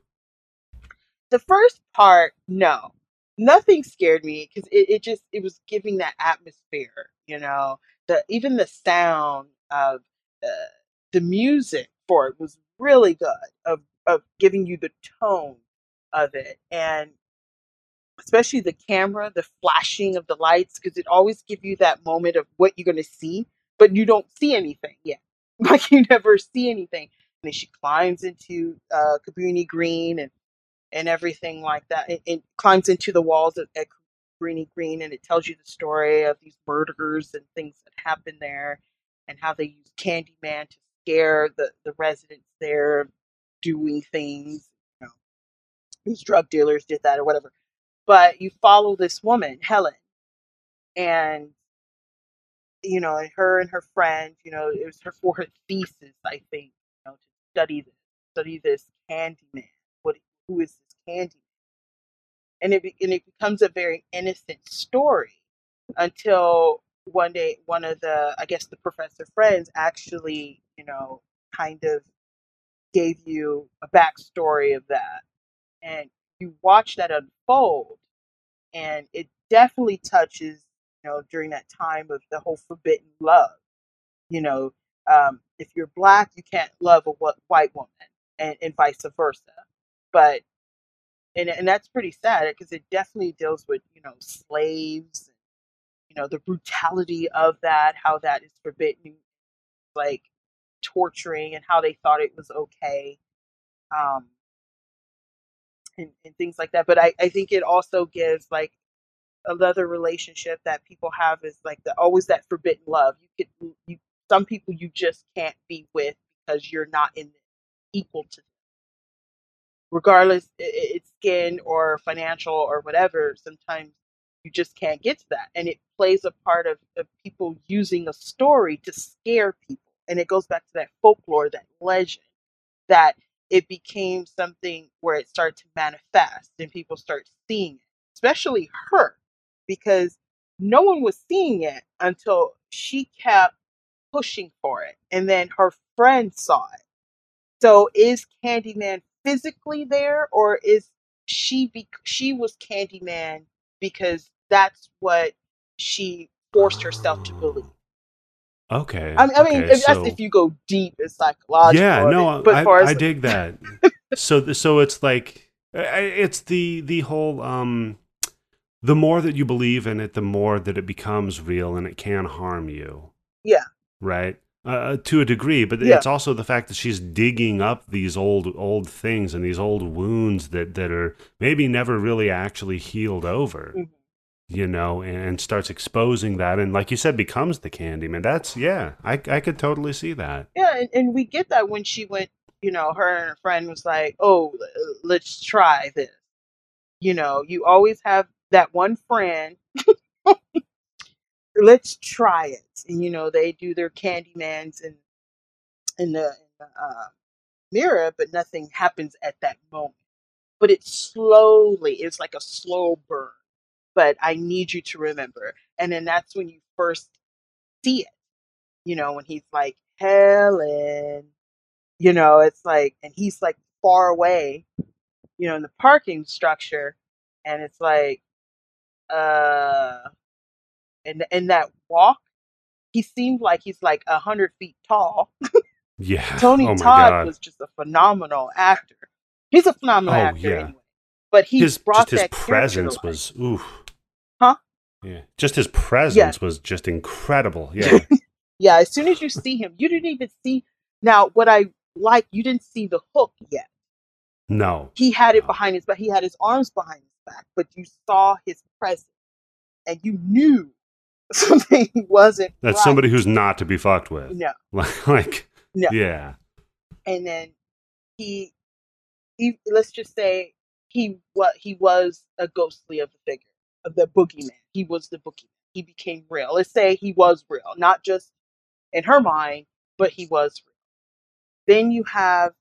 The first part, no. Nothing scared me because it was giving that atmosphere, you know, even the sound of the music for it was really good of giving you the tone of it. And especially the camera, the flashing of the lights, because it always gives you that moment of what you're going to see, but you don't see anything yet. Like you never see anything. And then she climbs into Cabrini Green and everything like that. It climbs into the walls at Cabrini Green, and it tells you the story of these murders and things that happened there and how they use Candyman to scare the residents there doing things. You know, these drug dealers did that or whatever. But you follow this woman, Helen, and, you know, and her friend, you know, it was for her thesis, I think, you know, to study this Candyman. Who is this Candyman? And it becomes a very innocent story until one day one of the, I guess, the professor friends actually, you know, kind of gave you a backstory of that, and you watch that unfold, and it definitely touches, you know, during that time of the whole forbidden love. You know, if you're black, you can't love a white woman, and vice versa. But, and that's pretty sad because it definitely deals with, you know, slaves, you know, the brutality of that, how that is forbidden, like torturing and how they thought it was okay. And things like that. But I think it also gives like another relationship that people have is like always that forbidden love. Some people you just can't be with because you're not equal to them. Regardless, it's skin or financial or whatever, sometimes you just can't get to that. And it plays a part of people using a story to scare people. And it goes back to that folklore, that legend, that it became something where it started to manifest and people start seeing it, especially her, because no one was seeing it until she kept pushing for it. And then her friend saw it. So is Candyman physically there, or is she was Candyman because that's what she forced herself to believe? Okay. I mean, that's if you go deep, it's psychological. Yeah, no, but I dig that. So it's like, it's the whole, the more that you believe in it, the more that it becomes real and it can harm you. Yeah. Right? To a degree, but it's also the fact that she's digging up these old things and these old wounds that are maybe never really actually healed over. Mm-hmm. you know, and starts exposing that. And like you said, becomes the Candyman. That's, yeah, I could totally see that. Yeah, and we get that when she went, you know, her and her friend was like, oh, let's try this. You know, you always have that one friend. Let's try it. And, you know, they do their Candymans in the mirror, but nothing happens at that moment. But it's slowly, it's like a slow burn. But I need you to remember. And then that's when you first see it. You know, when he's like, Helen, you know, it's like, and he's like far away, you know, in the parking structure. And it's like, and that walk, he seemed like he's like 100 feet tall. Yeah. Tony Todd was just a phenomenal actor. He's a phenomenal actor anyway. But he brought that presence was oof. Huh? Yeah. Just his presence was just incredible. Yeah. Yeah, as soon as you see him, you didn't even see you didn't see the hook yet. No. He had it behind his back. He had his arms behind his back, but you saw his presence and you knew something wasn't right. That's somebody who's not to be fucked with. No. No. Yeah. And then he let's just say he was a ghostly of the figure of the boogeyman. He was the boogeyman. He became real. Let's say he was real, not just in her mind, but he was real. Then you have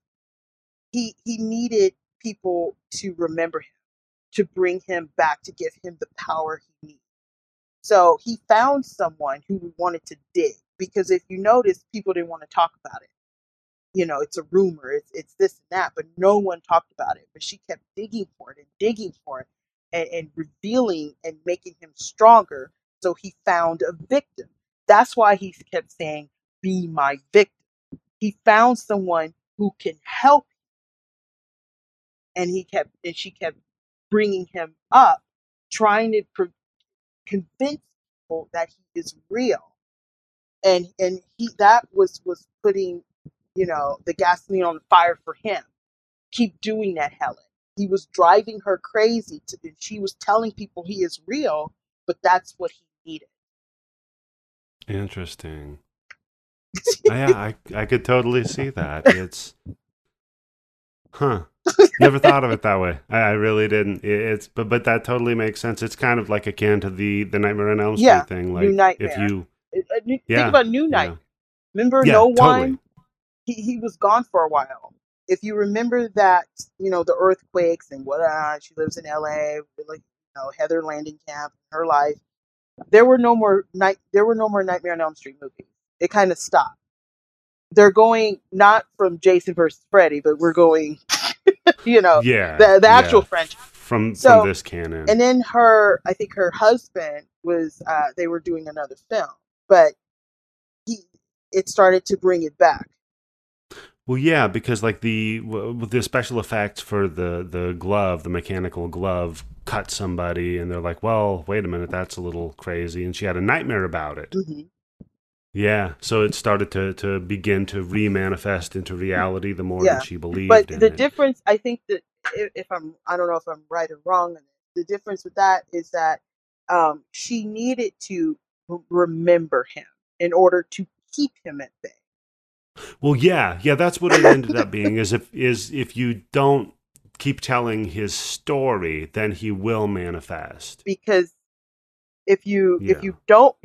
he needed people to remember him, to bring him back, to give him the power he needed. So he found someone who wanted to dig, because if you notice, people didn't want to talk about it. You know, it's a rumor, it's this and that, but no one talked about it. But she kept digging for it and revealing and making him stronger. So he found a victim. That's why he kept saying, be my victim. He found someone who can help him. And she kept bringing him up, trying to convince people that he is real. And he, that was putting, you know, the gasoline on the fire for him. Keep doing that, Helen. He was driving her crazy. And she was telling people he is real, but that's what he needed. Interesting. Yeah, I could totally see that. It's, never thought of it that way. I really didn't. But that totally makes sense. It's kind of like akin to the Nightmare on Elm Street thing. Like, new Nightmare. Think about New Nightmare. Remember, no totally. One. He was gone for a while. If you remember that, you know, the earthquakes and what, she lives in LA, like, you know, Heather Langenkamp, her life. There were no more Nightmare on Elm Street movies. It kind of stopped. They're going not from Jason versus Freddy, but we're going, you know, the actual franchise from this canon. And then her husband was, they were doing another film, but it started to bring it back. Well, yeah, because like the special effects for the glove, the mechanical glove, cut somebody, and they're like, "Well, wait a minute, that's a little crazy." And she had a nightmare about it. Mm-hmm. Yeah, so it started to begin to remanifest into reality the more that she believed. But the difference, I think, that I don't know if I'm right or wrong. The difference with that is that she needed to remember him in order to keep him at bay. Well, yeah, that's what it ended up being. If you don't keep telling his story, then he will manifest. Because if you don't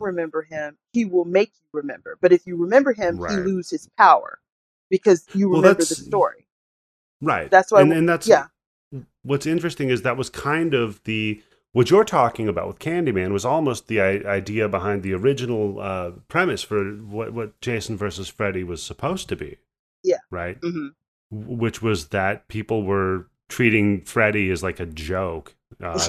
remember him, he will make you remember. But if you remember him, he loses his power because you remember the story. Right. That's why. And that's what's interesting is that was kind of what you're talking about with Candyman was almost the idea behind the original premise for what Jason versus Freddy was supposed to be. Yeah. Right? Mm-hmm. Which was that people were treating Freddy as like a joke.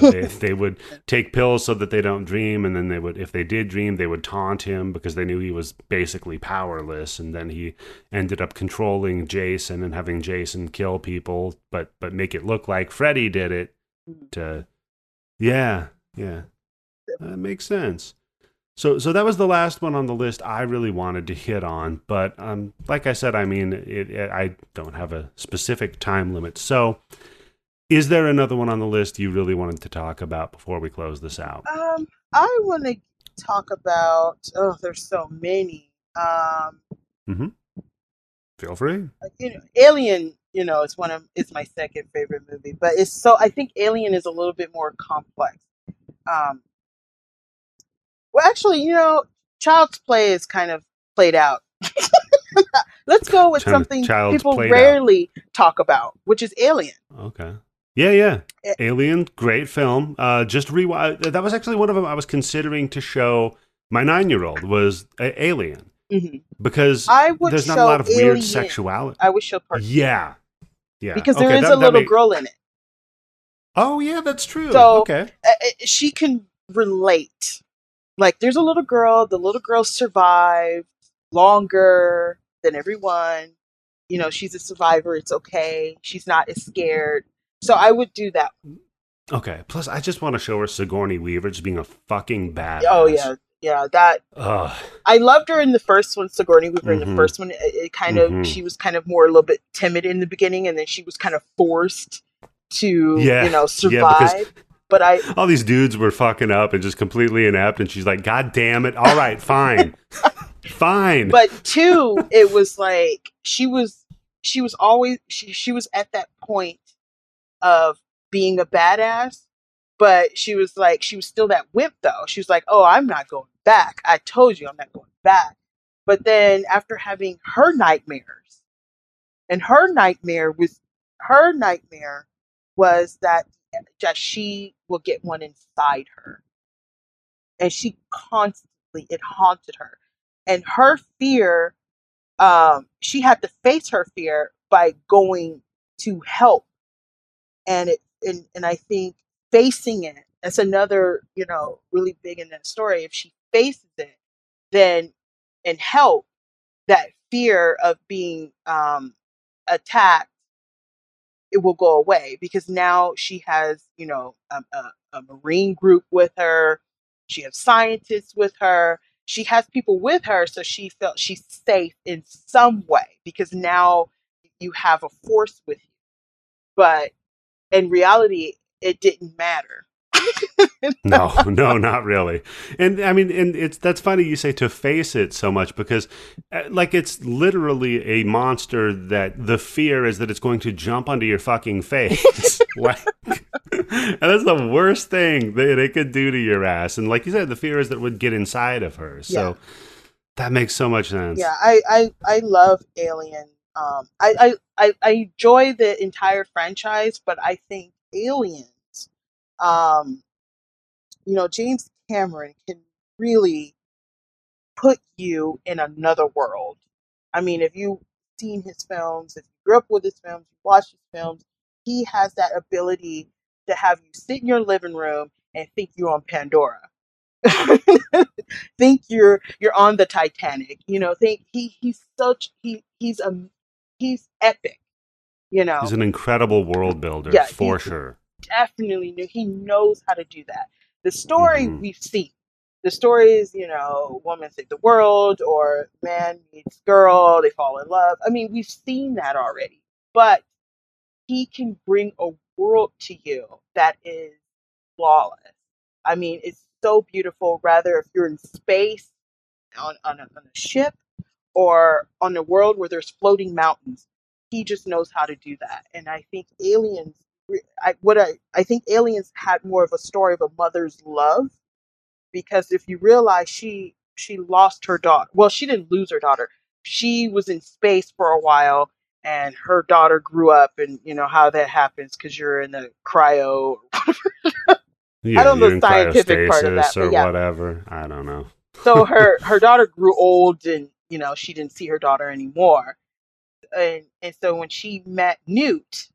They would take pills so that they don't dream, and then they would, if they did dream, they would taunt him because they knew he was basically powerless. And then he ended up controlling Jason and having Jason kill people, but make it look like Freddy did it to... Yeah, that makes sense. So that was the last one on the list I really wanted to hit on, but like I said, I mean, I don't have a specific time limit. So Is there another one on the list you really wanted to talk about before we close this out? I want to talk about, there's so many. Mm-hmm. Feel free. Alien, it's my second favorite movie, but I think Alien is a little bit more complex. Child's Play is kind of played out. Let's go with something people rarely talk about, which is Alien. Okay. Yeah. Alien, great film. Just rewatch. That was actually one of them I was considering to show my 9-year-old was Alien. Mm-hmm. Because there's not a lot of Alien. Weird sexuality. I would show part. Yeah. Because there is a little girl in it. Oh, yeah, that's true. So, okay. She can relate. Like, there's a little girl. The little girl survived longer than everyone. She's a survivor. It's okay. She's not as scared. So I would do that. Okay. Plus, I just want to show her Sigourney Weaver just being a fucking badass. Oh, yeah. Yeah, that. Ugh. I loved her in the first one, Sigourney Weaver. Mm-hmm. In the first one, it kind of, she was kind of more a little bit timid in the beginning, and then she was kind of forced to, survive. Yeah, but all these dudes were fucking up and just completely inept, and she's like, "God damn it! All right, fine, fine." But two, it was like she was always she was at that point of being a badass. But she was still that wimp, though. She was like, "Oh, I'm not going back. I told you I'm not going back." But then after having her nightmares, and her nightmare was that she will get one inside her. And she constantly, it haunted her. And her fear, she had to face her fear by going to help. And I think, facing it, that's another really big in that story. If she faces it, then and help that fear of being attacked, it will go away, because now she has a Marine group with her, she has scientists with her, she has people with her, so she felt she's safe in some way, because now you have a force with you. But in reality, it didn't matter. No, not really. And I mean, and that's funny you say to face it so much, because it's literally a monster that the fear is that it's going to jump onto your fucking face. And that's the worst thing that it could do to your ass. And like you said, the fear is that it would get inside of her. So that makes so much sense. Yeah, I love Alien. I enjoy the entire franchise, but I think Aliens, James Cameron can really put you in another world. I mean, if you've seen his films, if you grew up with his films, you watched his films, he has that ability to have you sit in your living room and think you're on Pandora. Think you're on the Titanic. He's epic. He's an incredible world builder, for sure. Definitely knew. He knows how to do that. The story we've seen. The story is, woman save the world, or man meets girl, they fall in love. I mean, we've seen that already. But he can bring a world to you that is flawless. I mean, it's so beautiful. Rather, if you're in space, on a ship, or on a world where there's floating mountains. He just knows how to do that. And I think Aliens, Aliens had more of a story of a mother's love, because if you realize she lost her daughter. Well, she didn't lose her daughter. She was in space for a while, and her daughter grew up, and how that happens, because you're in the cryo. I don't know the scientific part of that. Or whatever. I don't know. So her daughter grew old, and, she didn't see her daughter anymore. And so when she met Newt,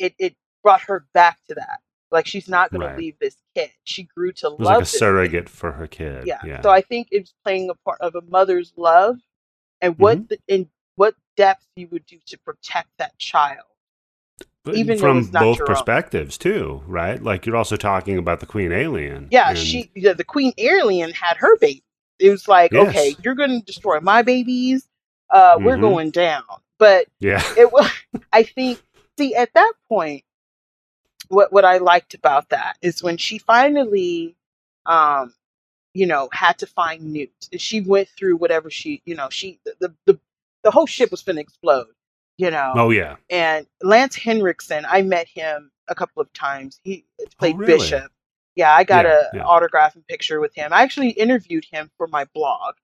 it brought her back to that. Like, she's not going to leave this kid. She grew to love it. It was like a surrogate for her kid. Yeah. So I think it's playing a part of a mother's love, and what depth you would do to protect that child. But even from both perspectives, too, right? Like, you're also talking about the Queen Alien. Yeah, the Queen Alien had her baby. It was like, okay, you're going to destroy my babies. We're going down. But I think, at that point, what I liked about that is when she finally, had to find Newt. She went through whatever the whole ship was going to explode, Oh, yeah. And Lance Henriksen, I met him a couple of times. He played Bishop. Yeah, I got an autograph and picture with him. I actually interviewed him for my blog,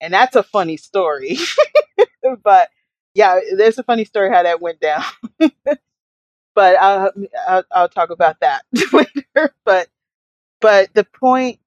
and that's a funny story. But yeah, there's a funny story how that went down. But I'll talk about that later. But the point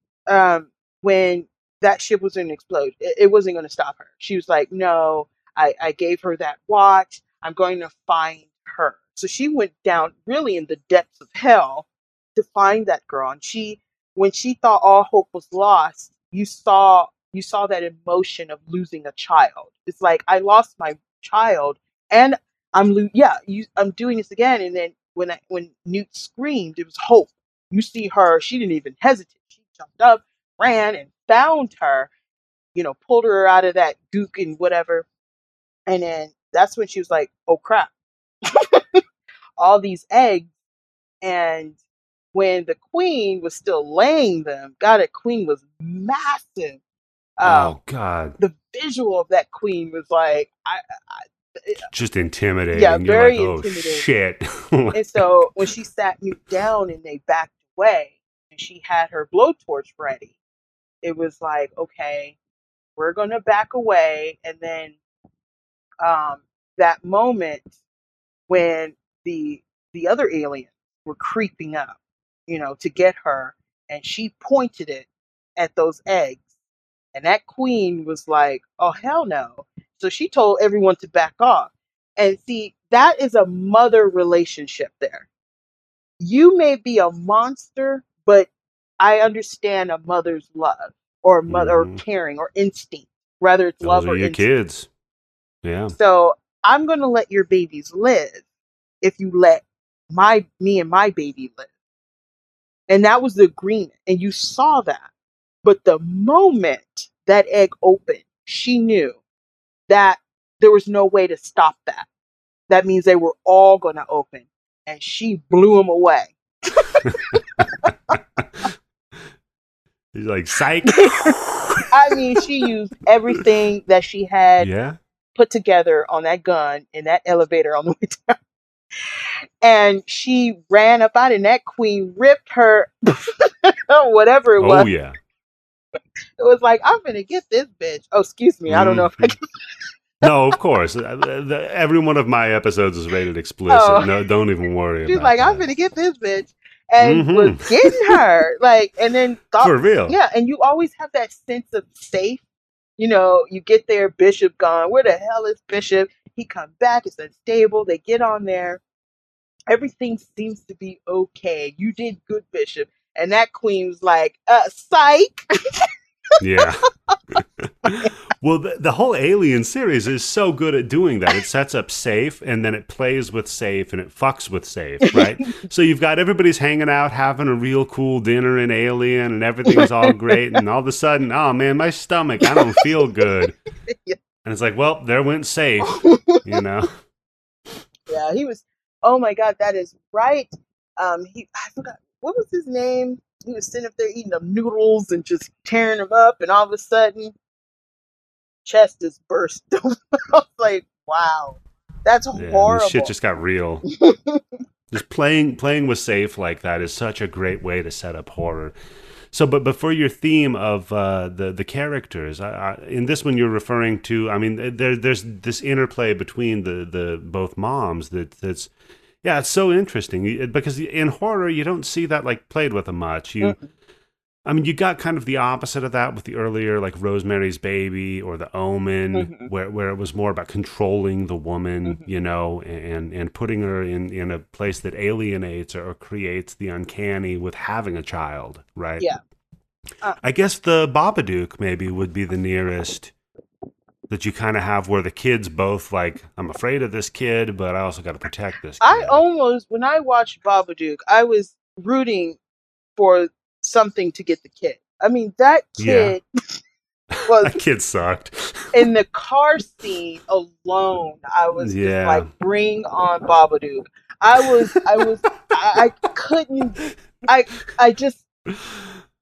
when that ship was going to explode, it wasn't going to stop her. She was like, "No, I gave her that watch. I'm going to find her." So she went down really in the depths of hell to find that girl. And when she thought all hope was lost, you saw that emotion of losing a child. It's like, I lost my child, and I'm doing this again. And then when Newt screamed, it was hope. You see her, she didn't even hesitate. She jumped up, ran, and found her, pulled her out of that gook and whatever. And then that's when she was like, oh crap, all these eggs. And when the queen was still laying them, God, that queen was massive. Oh God! The visual of that queen was like, just intimidating. Yeah, very intimidating. Shit. And so when she sat Newt down and they backed away, and she had her blowtorch ready, it was like, okay, we're gonna back away. And then, that moment when the other aliens were creeping up, to get her, and she pointed it at those eggs. And that queen was like, oh, hell no. So she told everyone to back off. And see, that is a mother relationship there. You may be a monster, but I understand a mother's love or mother or caring or instinct, whether it's love or instinct. Those are your kids. Yeah. So I'm going to let your babies live if you let me and my baby live. And that was the agreement. And you saw that. But the moment that egg opened, she knew that there was no way to stop that. That means they were all going to open. And she blew them away. He's like, psych. I mean, she used everything that she had put together on that gun in that elevator on the way down. And she ran up out, and that queen ripped her, whatever it was. Oh, yeah. It was like, I'm gonna get this bitch. Oh, excuse me, I don't know if I can. No, of course. Every one of my episodes is rated explicit. Oh. No, don't even worry. She's about like, that. I'm gonna get this bitch, and was getting her and then thought, for real. Yeah, and you always have that sense of safe. You get there, Bishop gone. Where the hell is Bishop? He come back. It's unstable. They get on there. Everything seems to be okay. You did good, Bishop. And that queen was like, psych. Yeah. Well, the whole Alien series is so good at doing that. It sets up safe, and then it plays with safe, and it fucks with safe, right? So you've got everybody's hanging out, having a real cool dinner in Alien, and everything's all great. And all of a sudden, oh, man, my stomach, I don't feel good. Yeah. And it's like, well, there went safe, Yeah, he was, oh, my God, that is right. I forgot. What was his name? He was sitting up there eating them noodles and just tearing them up, and all of a sudden, chest is burst. I was like, wow, that's horrible. This shit just got real. Just playing with safe like that is such a great way to set up horror. So, but for your theme of the characters, in this one you're referring to, I mean, there's this interplay between the both moms that's. Yeah, it's so interesting because in horror you don't see that played with them much. I mean, you got kind of the opposite of that with the earlier Rosemary's Baby or The Omen, where it was more about controlling the woman, and putting her in a place that alienates or creates the uncanny with having a child, right? Yeah. I guess the Babadook maybe would be the nearest. That you kind of have where the kids both I'm afraid of this kid, but I also got to protect this kid. When I watched Babadook, I was rooting for something to get the kid. I mean, that kid was... That kid sucked. In the car scene alone, I was just like, bring on Babadook. I was I couldn't. I just.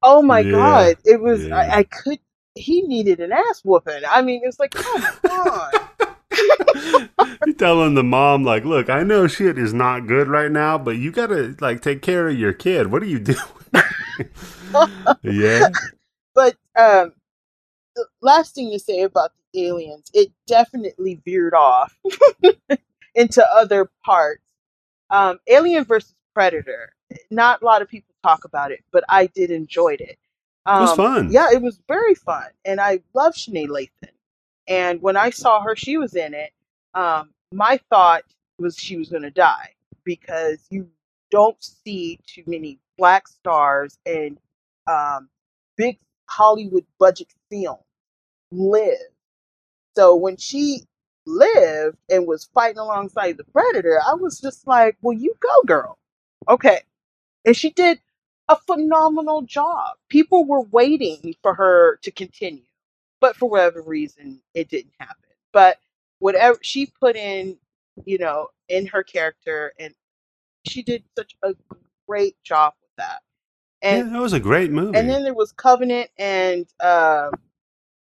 Oh my god! It was I could. He needed an ass whooping. I mean, it's like, come on. You're telling the mom, like, look, I know shit is not good right now, but you gotta like take care of your kid. What are you doing? Yeah. But the last thing to say about the Aliens, it definitely veered off into other parts. Alien versus Predator. Not a lot of people talk about it, but I did enjoy it. It was fun. Yeah, it was very fun, and I love Shanae Lathan. And when I saw her, she was in it. My thought was she was going to die because you don't see too many black stars and big Hollywood budget film live. So when she lived and was fighting alongside the Predator, I was just like, well, you go, girl. Okay. And she did a phenomenal job. People were waiting for her to continue. But for whatever reason, it didn't happen. But whatever she put in, you know, in her character, and she did such a great job with that. And that was a great movie. And then there was Covenant and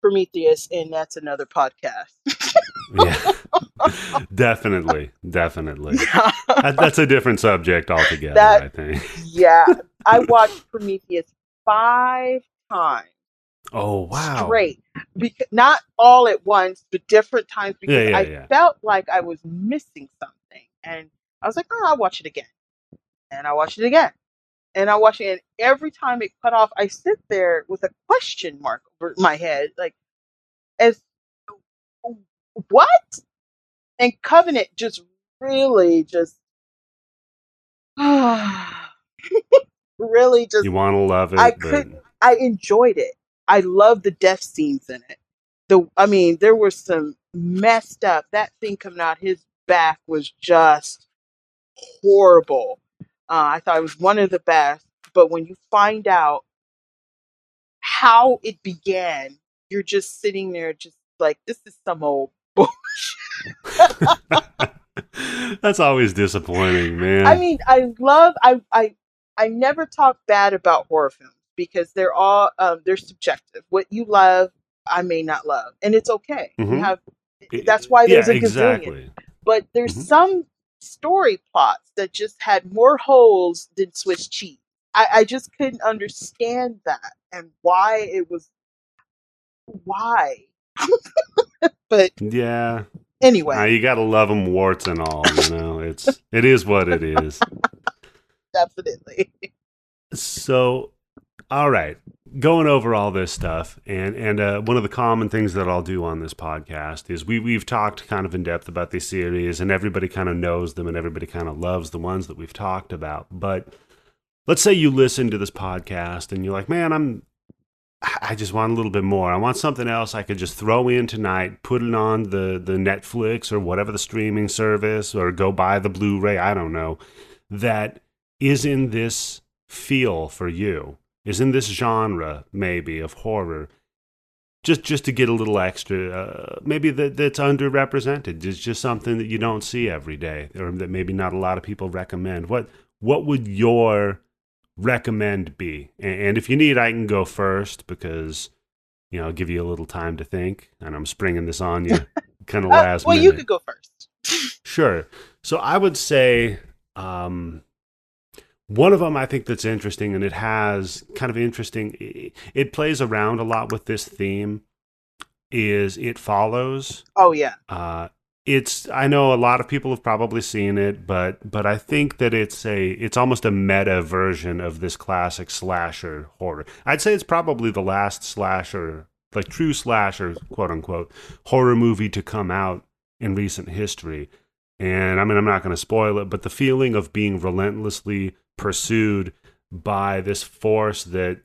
Prometheus, and that's another podcast. Yeah, definitely. Yeah. That's a different subject altogether. I think. Yeah, I watched Prometheus 5 times. Oh wow! Straight, because not all at once, but different times because I felt like I was missing something, and I was like, "Oh, I'll watch it again," and I watched it again, and I watched it. And every time it cut off, I sit there with a question mark over my head, like, "As what?" And Covenant just really just. Really just. You want to love it. I enjoyed it. I love the death scenes in it. There were some messed up. That thing coming out his back was just horrible. I thought it was one of the best. But when you find out how it began, you're just sitting there just like, this is some old bullshit. That's always disappointing, man. I mean, I never talk bad about horror films. Because they're all they're subjective. What you love, I may not love, and it's okay. Mm-hmm. That's why there's a gazillion. But there's some story plots that just had more holes than Swiss cheese. I just couldn't understand that and why it was why. But yeah, anyway, you gotta love them warts and all. You know, it is what it is. Definitely. So. All right, going over all this stuff, and one of the common things that I'll do on this podcast is we've talked kind of in depth about these series, and everybody kind of knows them, and everybody kind of loves the ones that we've talked about. But let's say you listen to this podcast, and you're like, man, I just want a little bit more. I want something else I could just throw in tonight, put it on the Netflix or whatever the streaming service, or go buy the Blu-ray, I don't know, that is in this feel for you. Is in this genre, maybe, of horror, just to get a little extra, maybe that's underrepresented. It's just something that you don't see every day, or that maybe not a lot of people recommend. What would your recommend be? And if you need, I can go first, because, you know, I'll give you a little time to think, and I'm springing this on you kind of last minute. Well, you could go first. Sure. So I would say... one of them I think that's interesting, and it has kind of interesting... It plays around a lot with this theme, is It Follows. Oh, yeah. I know a lot of people have probably seen it, but I think that it's almost a meta version of this classic slasher horror. I'd say it's probably the last slasher, like true slasher, quote-unquote, horror movie to come out in recent history. And, I mean, I'm not going to spoil it, but the feeling of being relentlessly... pursued by this force that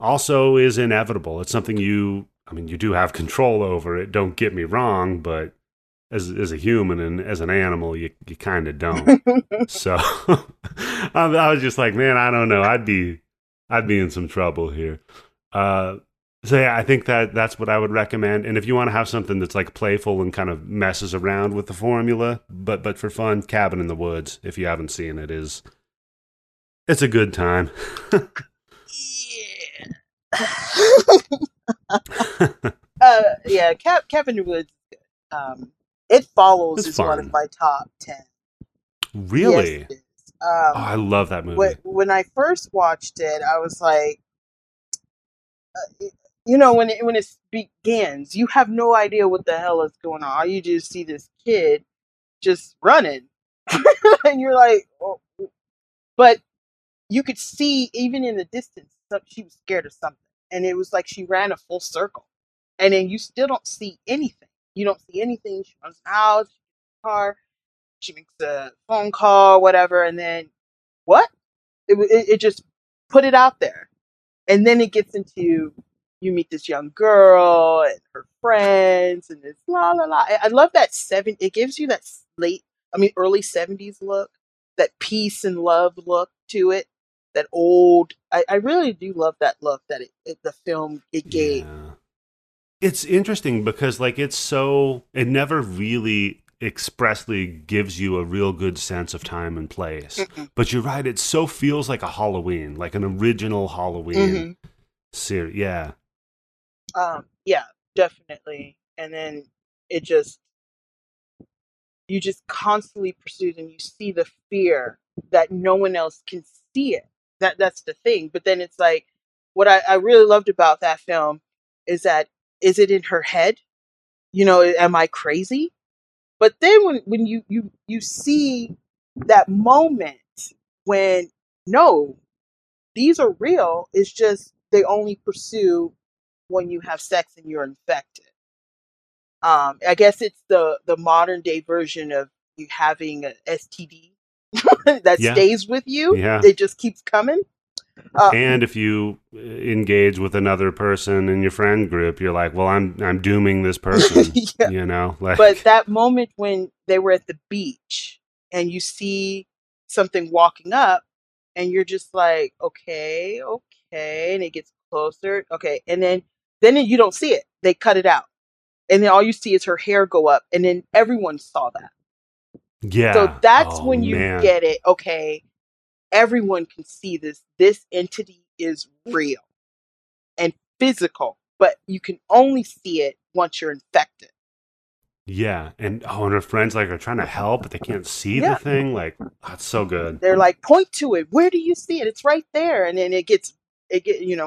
also is inevitable. It's something you do have control over it. Don't get me wrong, but as a human and as an animal, you kind of don't. So I was just like, man, I don't know. I'd be in some trouble here. So yeah, I think that's what I would recommend. And if you want to have something that's like playful and kind of messes around with the formula, but for fun, Cabin in the Woods, if you haven't seen it, is It's a good time. Yeah, Cabin in the Woods. It Follows is one of my top 10. Really? Yes, it is. I love that movie. When I first watched it, I was like, you know, when it begins, you have no idea what the hell is going on. All you just see this kid just running, and you're like, oh. But you could see even in the distance, she was scared of something. And it was like she ran a full circle. And then you still don't see anything. You don't see anything. She runs out, she gets in the car, she makes a phone call, whatever. And then what? It just put it out there. And then it gets into you meet this young girl and her friends and this la la la. I love that it gives you that early 70s look, that peace and love look to it. That old, I really do love that look that the film it gave. Yeah. It's interesting because it never really expressly gives you a real good sense of time and place. Mm-mm. But you're right, it so feels like a Halloween, like an original Halloween series. Yeah. Yeah, definitely. And then it just, you just constantly pursue them. You see the fear that no one else can see it. That's the thing. But then it's like, what I really loved about that film is that, is it in her head? You know, am I crazy? But then when you see that moment when, no, these are real. It's just they only pursue when you have sex and you're infected. I guess it's the modern day version of you having an STD that stays with you. Yeah. It just keeps coming. And if you engage with another person in your friend group, you're like, well, I'm dooming this person, you know? Like, but that moment when they were at the beach and you see something walking up and you're just like, okay. And it gets closer. Okay. And then you don't see it. They cut it out. And then all you see is her hair go up. And then everyone saw that. Yeah. So that's when you get it. Okay. Everyone can see this. This entity is real and physical, but you can only see it once you're infected. Yeah. And her friends are trying to help, but they can't see the thing. Like, that's so good. They're like, point to it. Where do you see it? It's right there. And then when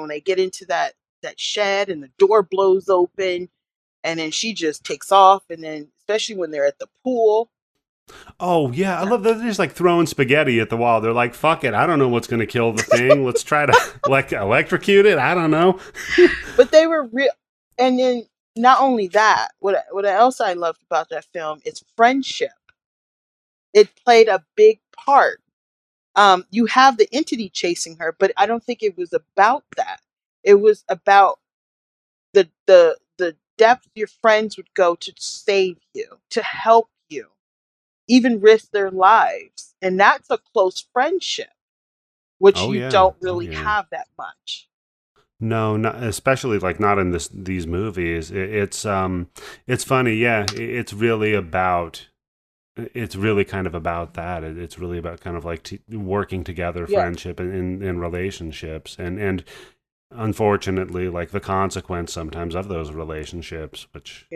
they get into that shed and the door blows open and then she just takes off. And then especially when they're at the pool. Oh, yeah. I love that they're just throwing spaghetti at the wall. They're like, fuck it. I don't know what's going to kill the thing. Let's try to electrocute it. I don't know. But they were real. And then not only that, what else I loved about that film is friendship. It played a big part. You have the entity chasing her, but I don't think it was about that. It was about the depth your friends would go to save you, to help you. Even risk their lives. And that's a close friendship, which you don't really have that much. No, not, especially not in these movies. It's funny. Yeah. It's really kind of about that. It's really about kind of working together, friendship and relationships. And unfortunately, the consequence sometimes of those relationships, which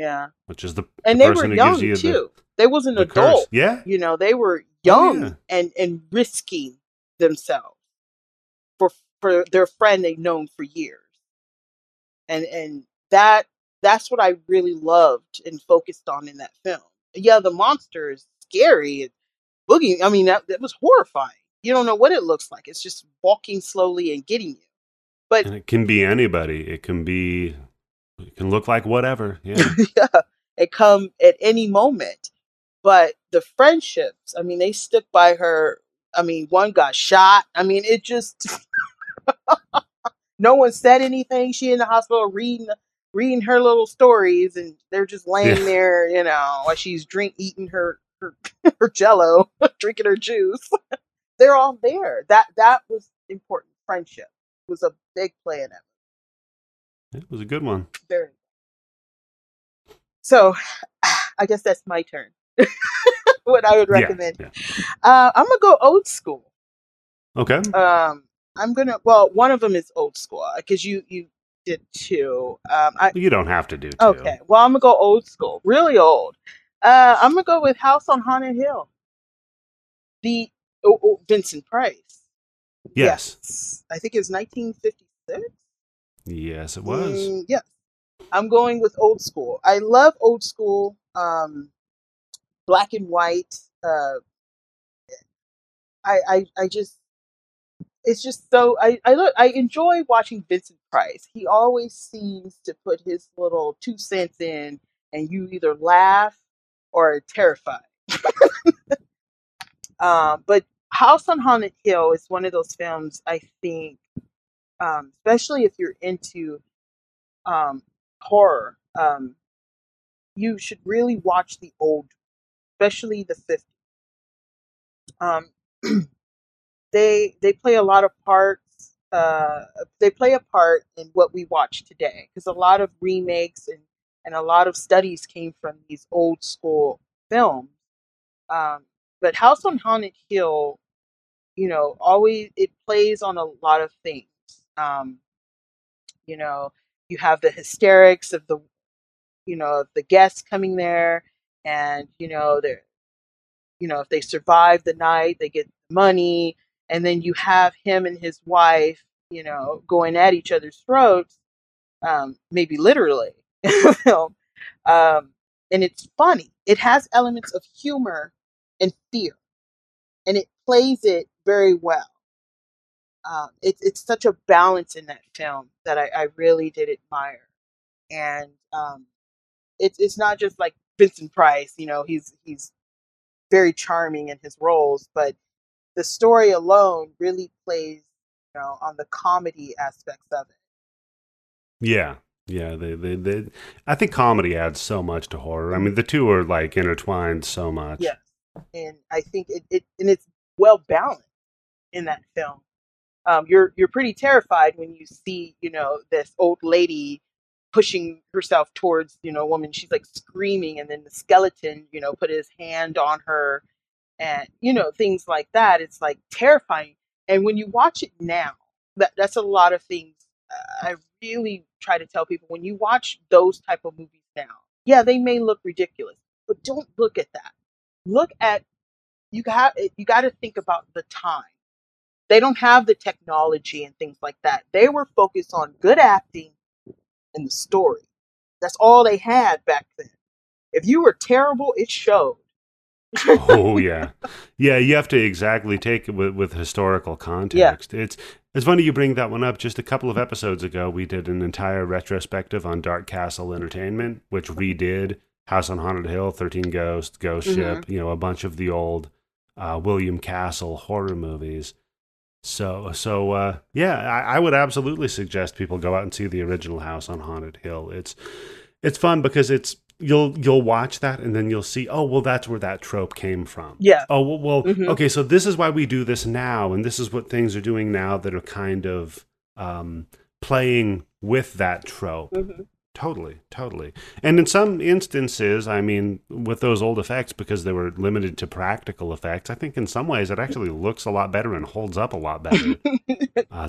is the person who gives you too. They wasn't the adult. Curse. Yeah. You know, they were young and risking themselves for their friend they've known for years. And that's what I really loved and focused on in that film. Yeah, the monster is scary and boogie. I mean, that was horrifying. You don't know what it looks like. It's just walking slowly and getting you. But and it can be anybody. It can look like whatever. Yeah. Yeah. It come at any moment. But the friendships, I mean, they stuck by her. I mean, one got shot. I mean, it just, no one said anything. She in the hospital reading her little stories and they're just laying there, you know, while she's eating her Jell-O, drinking her juice. They're all there. That was important. Friendship was a big play in it. It was a good one. Very. So I guess that's my turn. What I would recommend. I'm going to go old school. Okay. I'm gonna. Well, one of them is old school because you did two. You don't have to do two. Okay. Well, I'm gonna go old school, really old. I'm gonna go with House on Haunted Hill. Vincent Price. Yes. I think it was 1956. Yes, it was. Yes. I'm going with old school. I love old school, black and white. I just, it's just so, I enjoy watching Vincent Price. He always seems to put his little 2 cents in, and you either laugh or are terrified. But House on Haunted Hill is one of those films, I think, especially if you're into horror, you should really watch the old, especially the 50s. They play a lot of parts. They play a part in what we watch today, because a lot of remakes and a lot of studies came from these old school films. But House on Haunted Hill, always it plays on a lot of things. You have the hysterics of the guests coming there, and if they survive the night, they get money, and then you have him and his wife, going at each other's throats, maybe literally. And it's funny. It has elements of humor and fear, and it plays it very well. It's such a balance in that film that I really did admire. And it's not just like Vincent Price, he's very charming in his roles, but the story alone really plays, on the comedy aspects of it. Yeah. Yeah. They I think comedy adds so much to horror. I mean, the two are like intertwined so much. Yes. And I think it's well balanced in that film. You're pretty terrified when you see, this old lady pushing herself towards, a woman. She's like screaming, and then the skeleton, put his hand on her, and, things like that. It's like terrifying. And when you watch it now, that's a lot of things. I really try to tell people, when you watch those type of movies now, yeah, they may look ridiculous, but don't look at that. Look at, you got to think about the time. They don't have the technology and things like that. They were focused on good acting and the story. That's all they had back then. If you were terrible, it showed. Oh, yeah. Yeah, you have to exactly take it with historical context. Yeah. It's funny you bring that one up. Just a couple of episodes ago, we did an entire retrospective on Dark Castle Entertainment, which redid House on Haunted Hill, 13 Ghosts, Ghost Ship, a bunch of the old William Castle horror movies. So, yeah, I would absolutely suggest people go out and see the original House on Haunted Hill. It's fun because you'll watch that, and then you'll see, oh, well, that's where that trope came from. Yeah. Oh, well okay, so this is why we do this now, and this is what things are doing now that are kind of playing with that trope. Mm-hmm. Totally. And in some instances, I mean, with those old effects, because they were limited to practical effects, I think in some ways it actually looks a lot better and holds up a lot better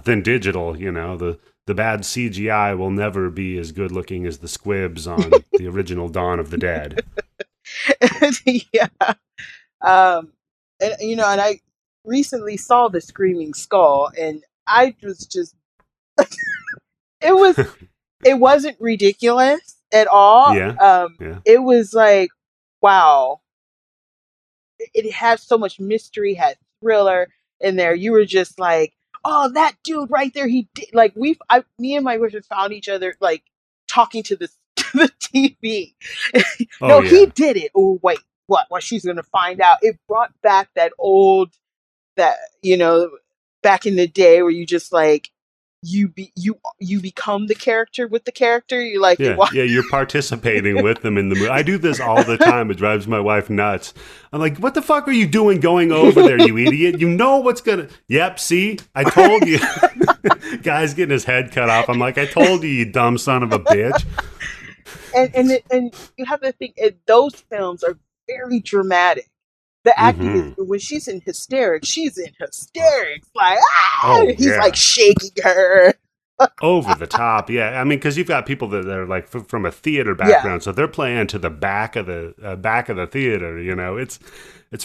than digital. The bad CGI will never be as good looking as the squibs on the original Dawn of the Dead. Yeah. And I recently saw The Screaming Skull, and I was just, it wasn't ridiculous at all. Yeah. It was like, wow. It had so much mystery, had thriller in there. You were just like, oh, that dude right there. He did. Like, me and my boyfriend found each other like talking to the TV. No, yeah. He did it. Oh, wait, what? Well, she's gonna find out. It brought back that old, back in the day where you just like. You become the character with the character. You like, you're participating with them in the movie. I do this all the time. It drives my wife nuts. I'm like, what the fuck are you doing going over there, you idiot? You know what's gonna. Yep, see, I told you. Guy's getting his head cut off. I'm like, I told you, you dumb son of a bitch. And you have to think, those films are very dramatic. The acting is, when she's in hysterics, she's in hysterics. Like, ah! He's like shaking her. Over the top, yeah. I mean, because you've got people that are like from a theater background, so they're playing to the back of the theater. You know, it's,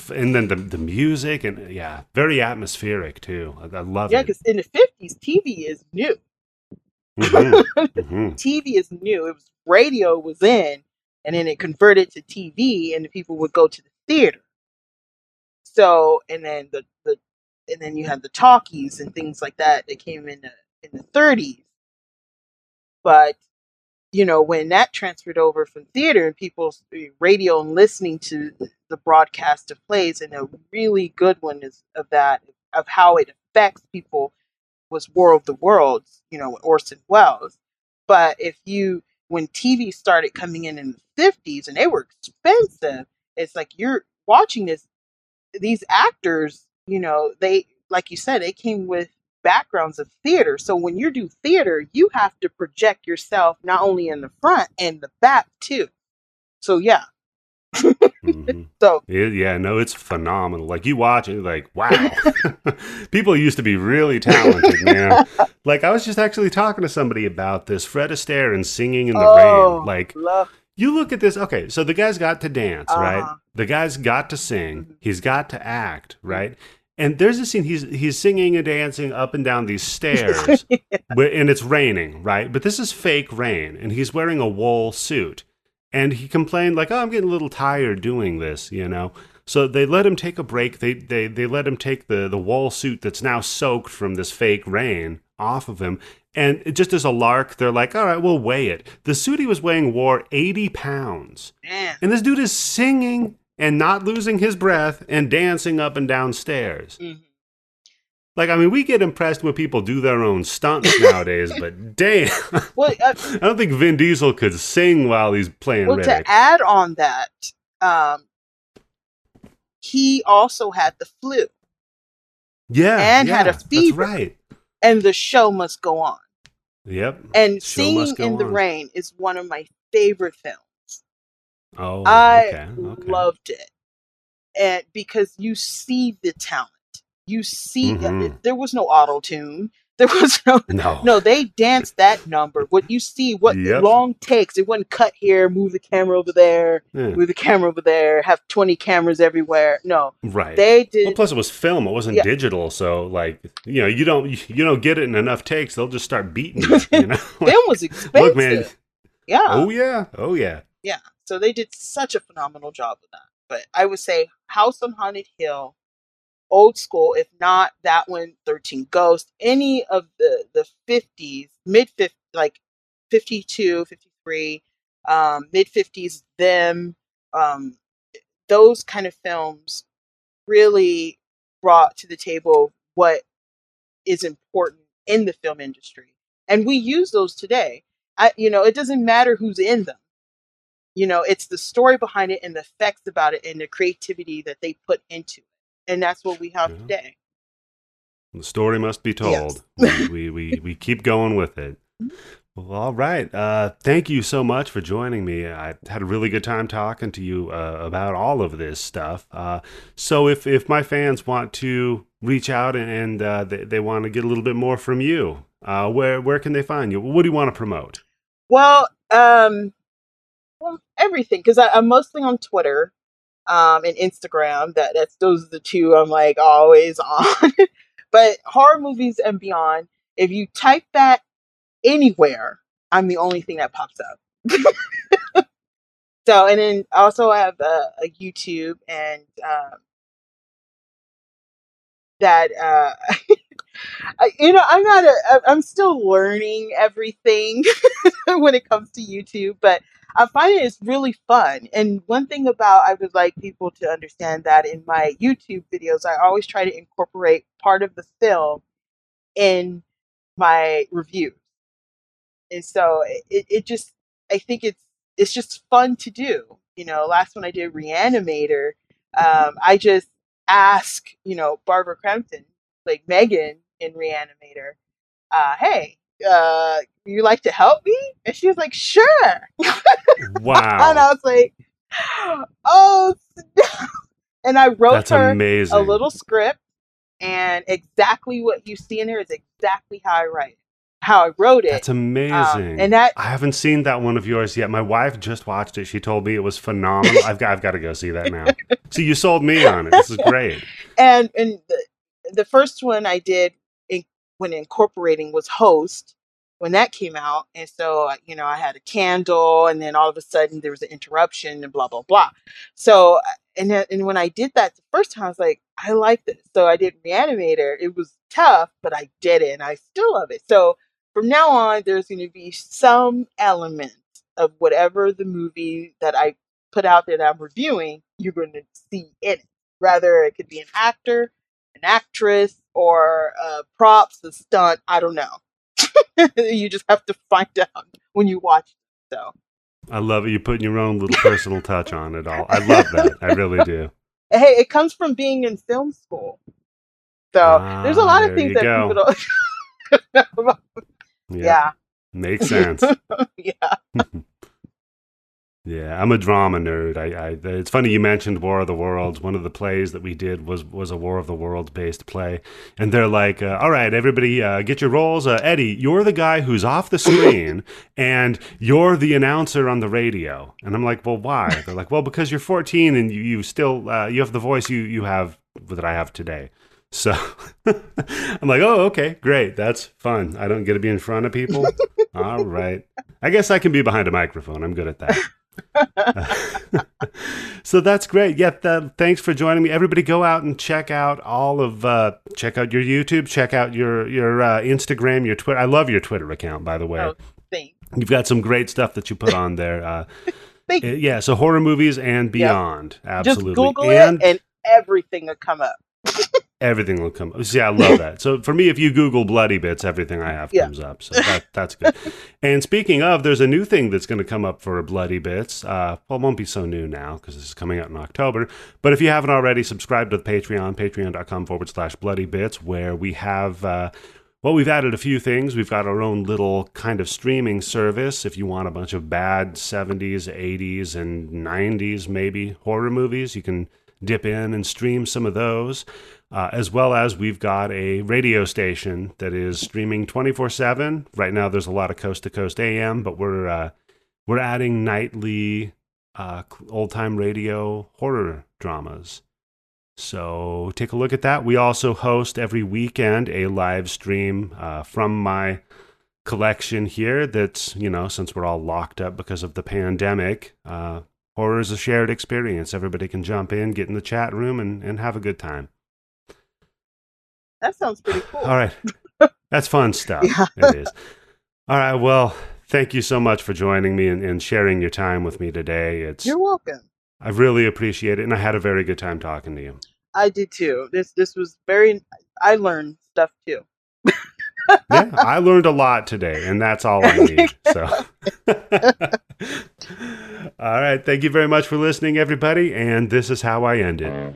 and then the music and very atmospheric too. I love it. Yeah, because in the '50s, TV is new. TV is new. It was radio was in, and then it converted to TV, and the people would go to the theater. So, and then and then you had the talkies and things like that that came in the 30s. But, you know, when that transferred over from theater and people's radio and listening to the broadcast of plays, and a really good one is of that, of how it affects people, was War of the Worlds, you know, Orson Welles. But when TV started coming in the 50s and they were expensive, it's like you're watching these actors, you know, they, like you said, they came with backgrounds of theater. So when you do theater, you have to project yourself not only in the front and the back too. So it's phenomenal. Like, you watch it, like, wow. People used to be really talented, man. Like, I was just actually talking to somebody about this. Fred Astaire and Singing in the Rain. Like, you look at this. Okay, so the guy's got to dance, right? The guy's got to sing. He's got to act, right? And there's a scene he's singing and dancing up and down these stairs, and it's raining, right? But this is fake rain, and he's wearing a wool suit. And he complained, like, I'm getting a little tired doing this, you know? So they let him take a break. They let him take the wool suit that's now soaked from this fake rain off of him. And just as a lark, they're like, all right, we'll weigh it. The suit he was weighing wore 80 pounds. Man. And this dude is singing and not losing his breath and dancing up and down stairs. Mm-hmm. Like, I mean, we get impressed when people do their own stunts nowadays, but damn. Well, I don't think Vin Diesel could sing while he's playing Riddick. Well, to add on that, he also had the flu. Yeah. And had a fever. That's right. And The Show Must Go On. Yep. And Singing in the Rain is one of my favorite films. Oh, I loved it. And because you see the talent. You see that there was no auto tune. There was no, they danced that number. What you see, long takes. It wasn't cut here, move the camera over there, move the camera over there, have 20 cameras everywhere. No. Right. They did. Well, plus it was film. It wasn't digital. So, like, you know, you don't get it in enough takes. They'll just start beating it, you know? Like, film was expensive. Look, man. Yeah. Oh, yeah. Oh, yeah. Yeah. So they did such a phenomenal job with that. But I would say House on Haunted Hill, old school, if not that one, 13 Ghosts, any of the 50s, mid-50s, like 52, 53, mid-50s, them, those kind of films really brought to the table what is important in the film industry. And we use those today. It doesn't matter who's in them. You know, it's the story behind it and the effects about it and the creativity that they put into it. And that's what we have today. The story must be told. Yes. we keep going with it. Well, all right. Thank you so much for joining me. I had a really good time talking to you about all of this stuff. So if my fans want to reach out and they want to get a little bit more from you, where can they find you? What do you want to promote? Well, everything, because I'm mostly on Twitter. And Instagram, those are the two I'm like always on. But Horror Movies and Beyond, if you type that anywhere, I'm the only thing that pops up. So, and then also I have a YouTube and I'm still learning everything when it comes to YouTube, but I find it's really fun. And one thing I would like people to understand that in my YouTube videos, I always try to incorporate part of the film in my review. And so it's just fun to do. You know, last one I did, Reanimator, I just ask, you know, Barbara Crampton, like Megan in Reanimator, hey, you like to help me? And she was like, sure. Wow. And I was like, oh, And I wrote her a little script, and exactly what you see in here is exactly how I write it. How I wrote it. That's amazing. I haven't seen that one of yours yet. My wife just watched it. She told me it was phenomenal. I've got to go see that now. So you sold me on it. This is great. And the first one I did when incorporating was Host, when that came out. And so, you know, I had a candle, and then all of a sudden there was an interruption and blah, blah, blah. So, and when I did that the first time, I was like, I like this. So I did Reanimator. It was tough, but I did it, and I still love it. So from now on, there's going to be some element of whatever the movie that I put out there that I'm reviewing, you're going to see in it. Rather, it could be an actor, an actress, or props, a stunt. I don't know. You just have to find out when you watch it. So I love it. You're putting your own little personal touch on it all. I love that. I really do. Hey, it comes from being in film school. So there's a lot of things that people don't know about. Yeah. Makes sense. Yeah, I'm a drama nerd. It's funny you mentioned War of the Worlds. One of the plays that we did was a War of the Worlds based play. And they're like, all right, everybody, get your roles. Eddie, you're the guy who's off the screen, and you're the announcer on the radio. And I'm like, well, why? They're like, well, because you're 14 and you still you have the voice you have that I have today. So I'm like, oh, okay, great. That's fun. I don't get to be in front of people. All right. I guess I can be behind a microphone. I'm good at that. So that's great. Yeah, thanks for joining me. Everybody go out and check out check out your YouTube, check out your Instagram, your Twitter. I love your Twitter account, by the way. Oh, thanks. You've got some great stuff that you put on there. Thanks. Yeah, so Horror Movies and Beyond. Yep. Absolutely. Just Google it and everything will come up. Everything will come up. See, I love that. So for me, if you Google bloody bits, everything I have comes up. So that's good. And speaking of, there's a new thing that's going to come up for bloody bits. Well, it won't be so new now because this is coming out in October. But if you haven't already, subscribe to the Patreon, patreon.com/bloodybits, where we have... we've added a few things. We've got our own little kind of streaming service if you want a bunch of bad 70s, 80s, and 90s maybe horror movies. You can dip in and stream some of those, as well as we've got a radio station that is streaming 24/7. Right now there's a lot of coast to coast AM, but we're adding nightly old time radio horror dramas. So take a look at that. We also host every weekend a live stream from my collection here that's, you know, since we're all locked up because of the pandemic, horror is a shared experience. Everybody can jump in, get in the chat room, and have a good time. That sounds pretty cool. All right. That's fun stuff. It is. All right. Well, thank you so much for joining me and sharing your time with me today. You're welcome. I really appreciate it, and I had a very good time talking to you. I did, too. This was I learned stuff, too. Yeah, I learned a lot today, and that's all I need. So, all right. Thank you very much for listening, everybody. And this is how I end it.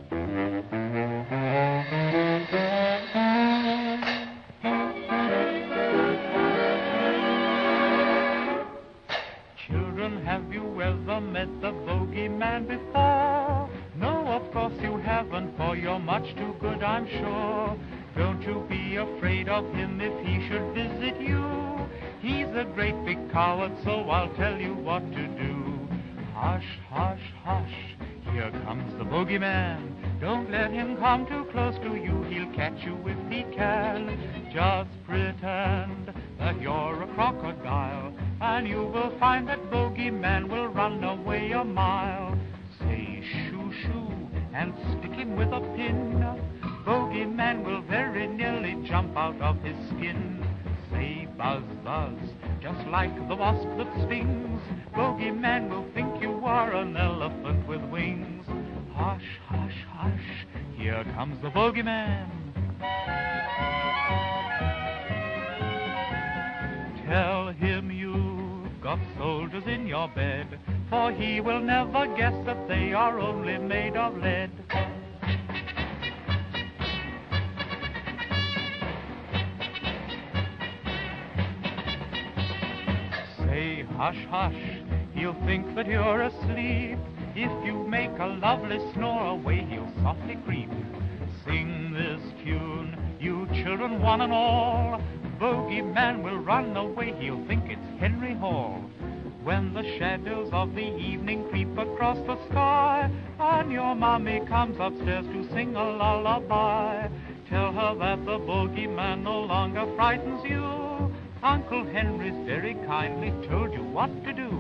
Children, have you ever met the bogeyman before? No, of course you haven't, for you're much too good, I'm sure. Don't you be afraid of him if he should visit you. He's a great big coward, so I'll tell you what to do. Hush, hush, hush, here comes the bogeyman. Don't let him come too close to you, he'll catch you if he can. Just pretend that you're a crocodile, and you will find that bogeyman will run away a mile. Say shoo shoo and stick him with a pin. Bogeyman will very nearly jump out of his skin. Say buzz buzz, just like the wasp that stings. Bogeyman will think you are an elephant with wings. Hush, hush, hush, here comes the bogeyman. Tell him you've got soldiers in your bed, for he will never guess that they are only made of lead. Hush, hush, he'll think that you're asleep. if you make a lovely snore, away he'll softly creep. Sing this tune, you children one and all. Bogeyman will run away, he'll think it's Henry Hall. When the shadows of the evening creep across the sky, and your mommy comes upstairs to sing a lullaby, tell her that the bogeyman no longer frightens you. Uncle Henry's very kindly told you what to do.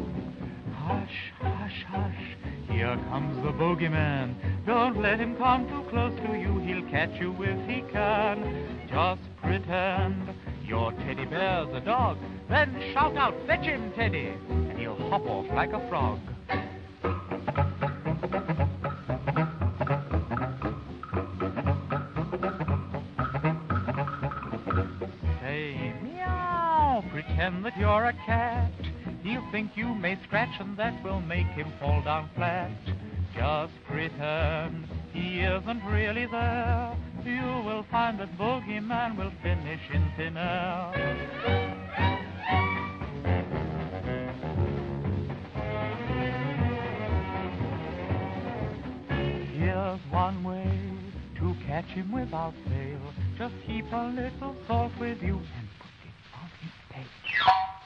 Hush, hush, hush, here comes the bogeyman. Don't let him come too close to you, he'll catch you if he can. Just pretend your teddy bear's a dog, then shout out, fetch him, Teddy, and he'll hop off like a frog. Say meow, pretend that you're a cat. He'll think you may scratch and that will make him fall down flat. Just pretend he isn't really there. You will find that bogeyman will finish in thin air. Here's one way to catch him without fail. Just heap a little salt with you and put it on his tail.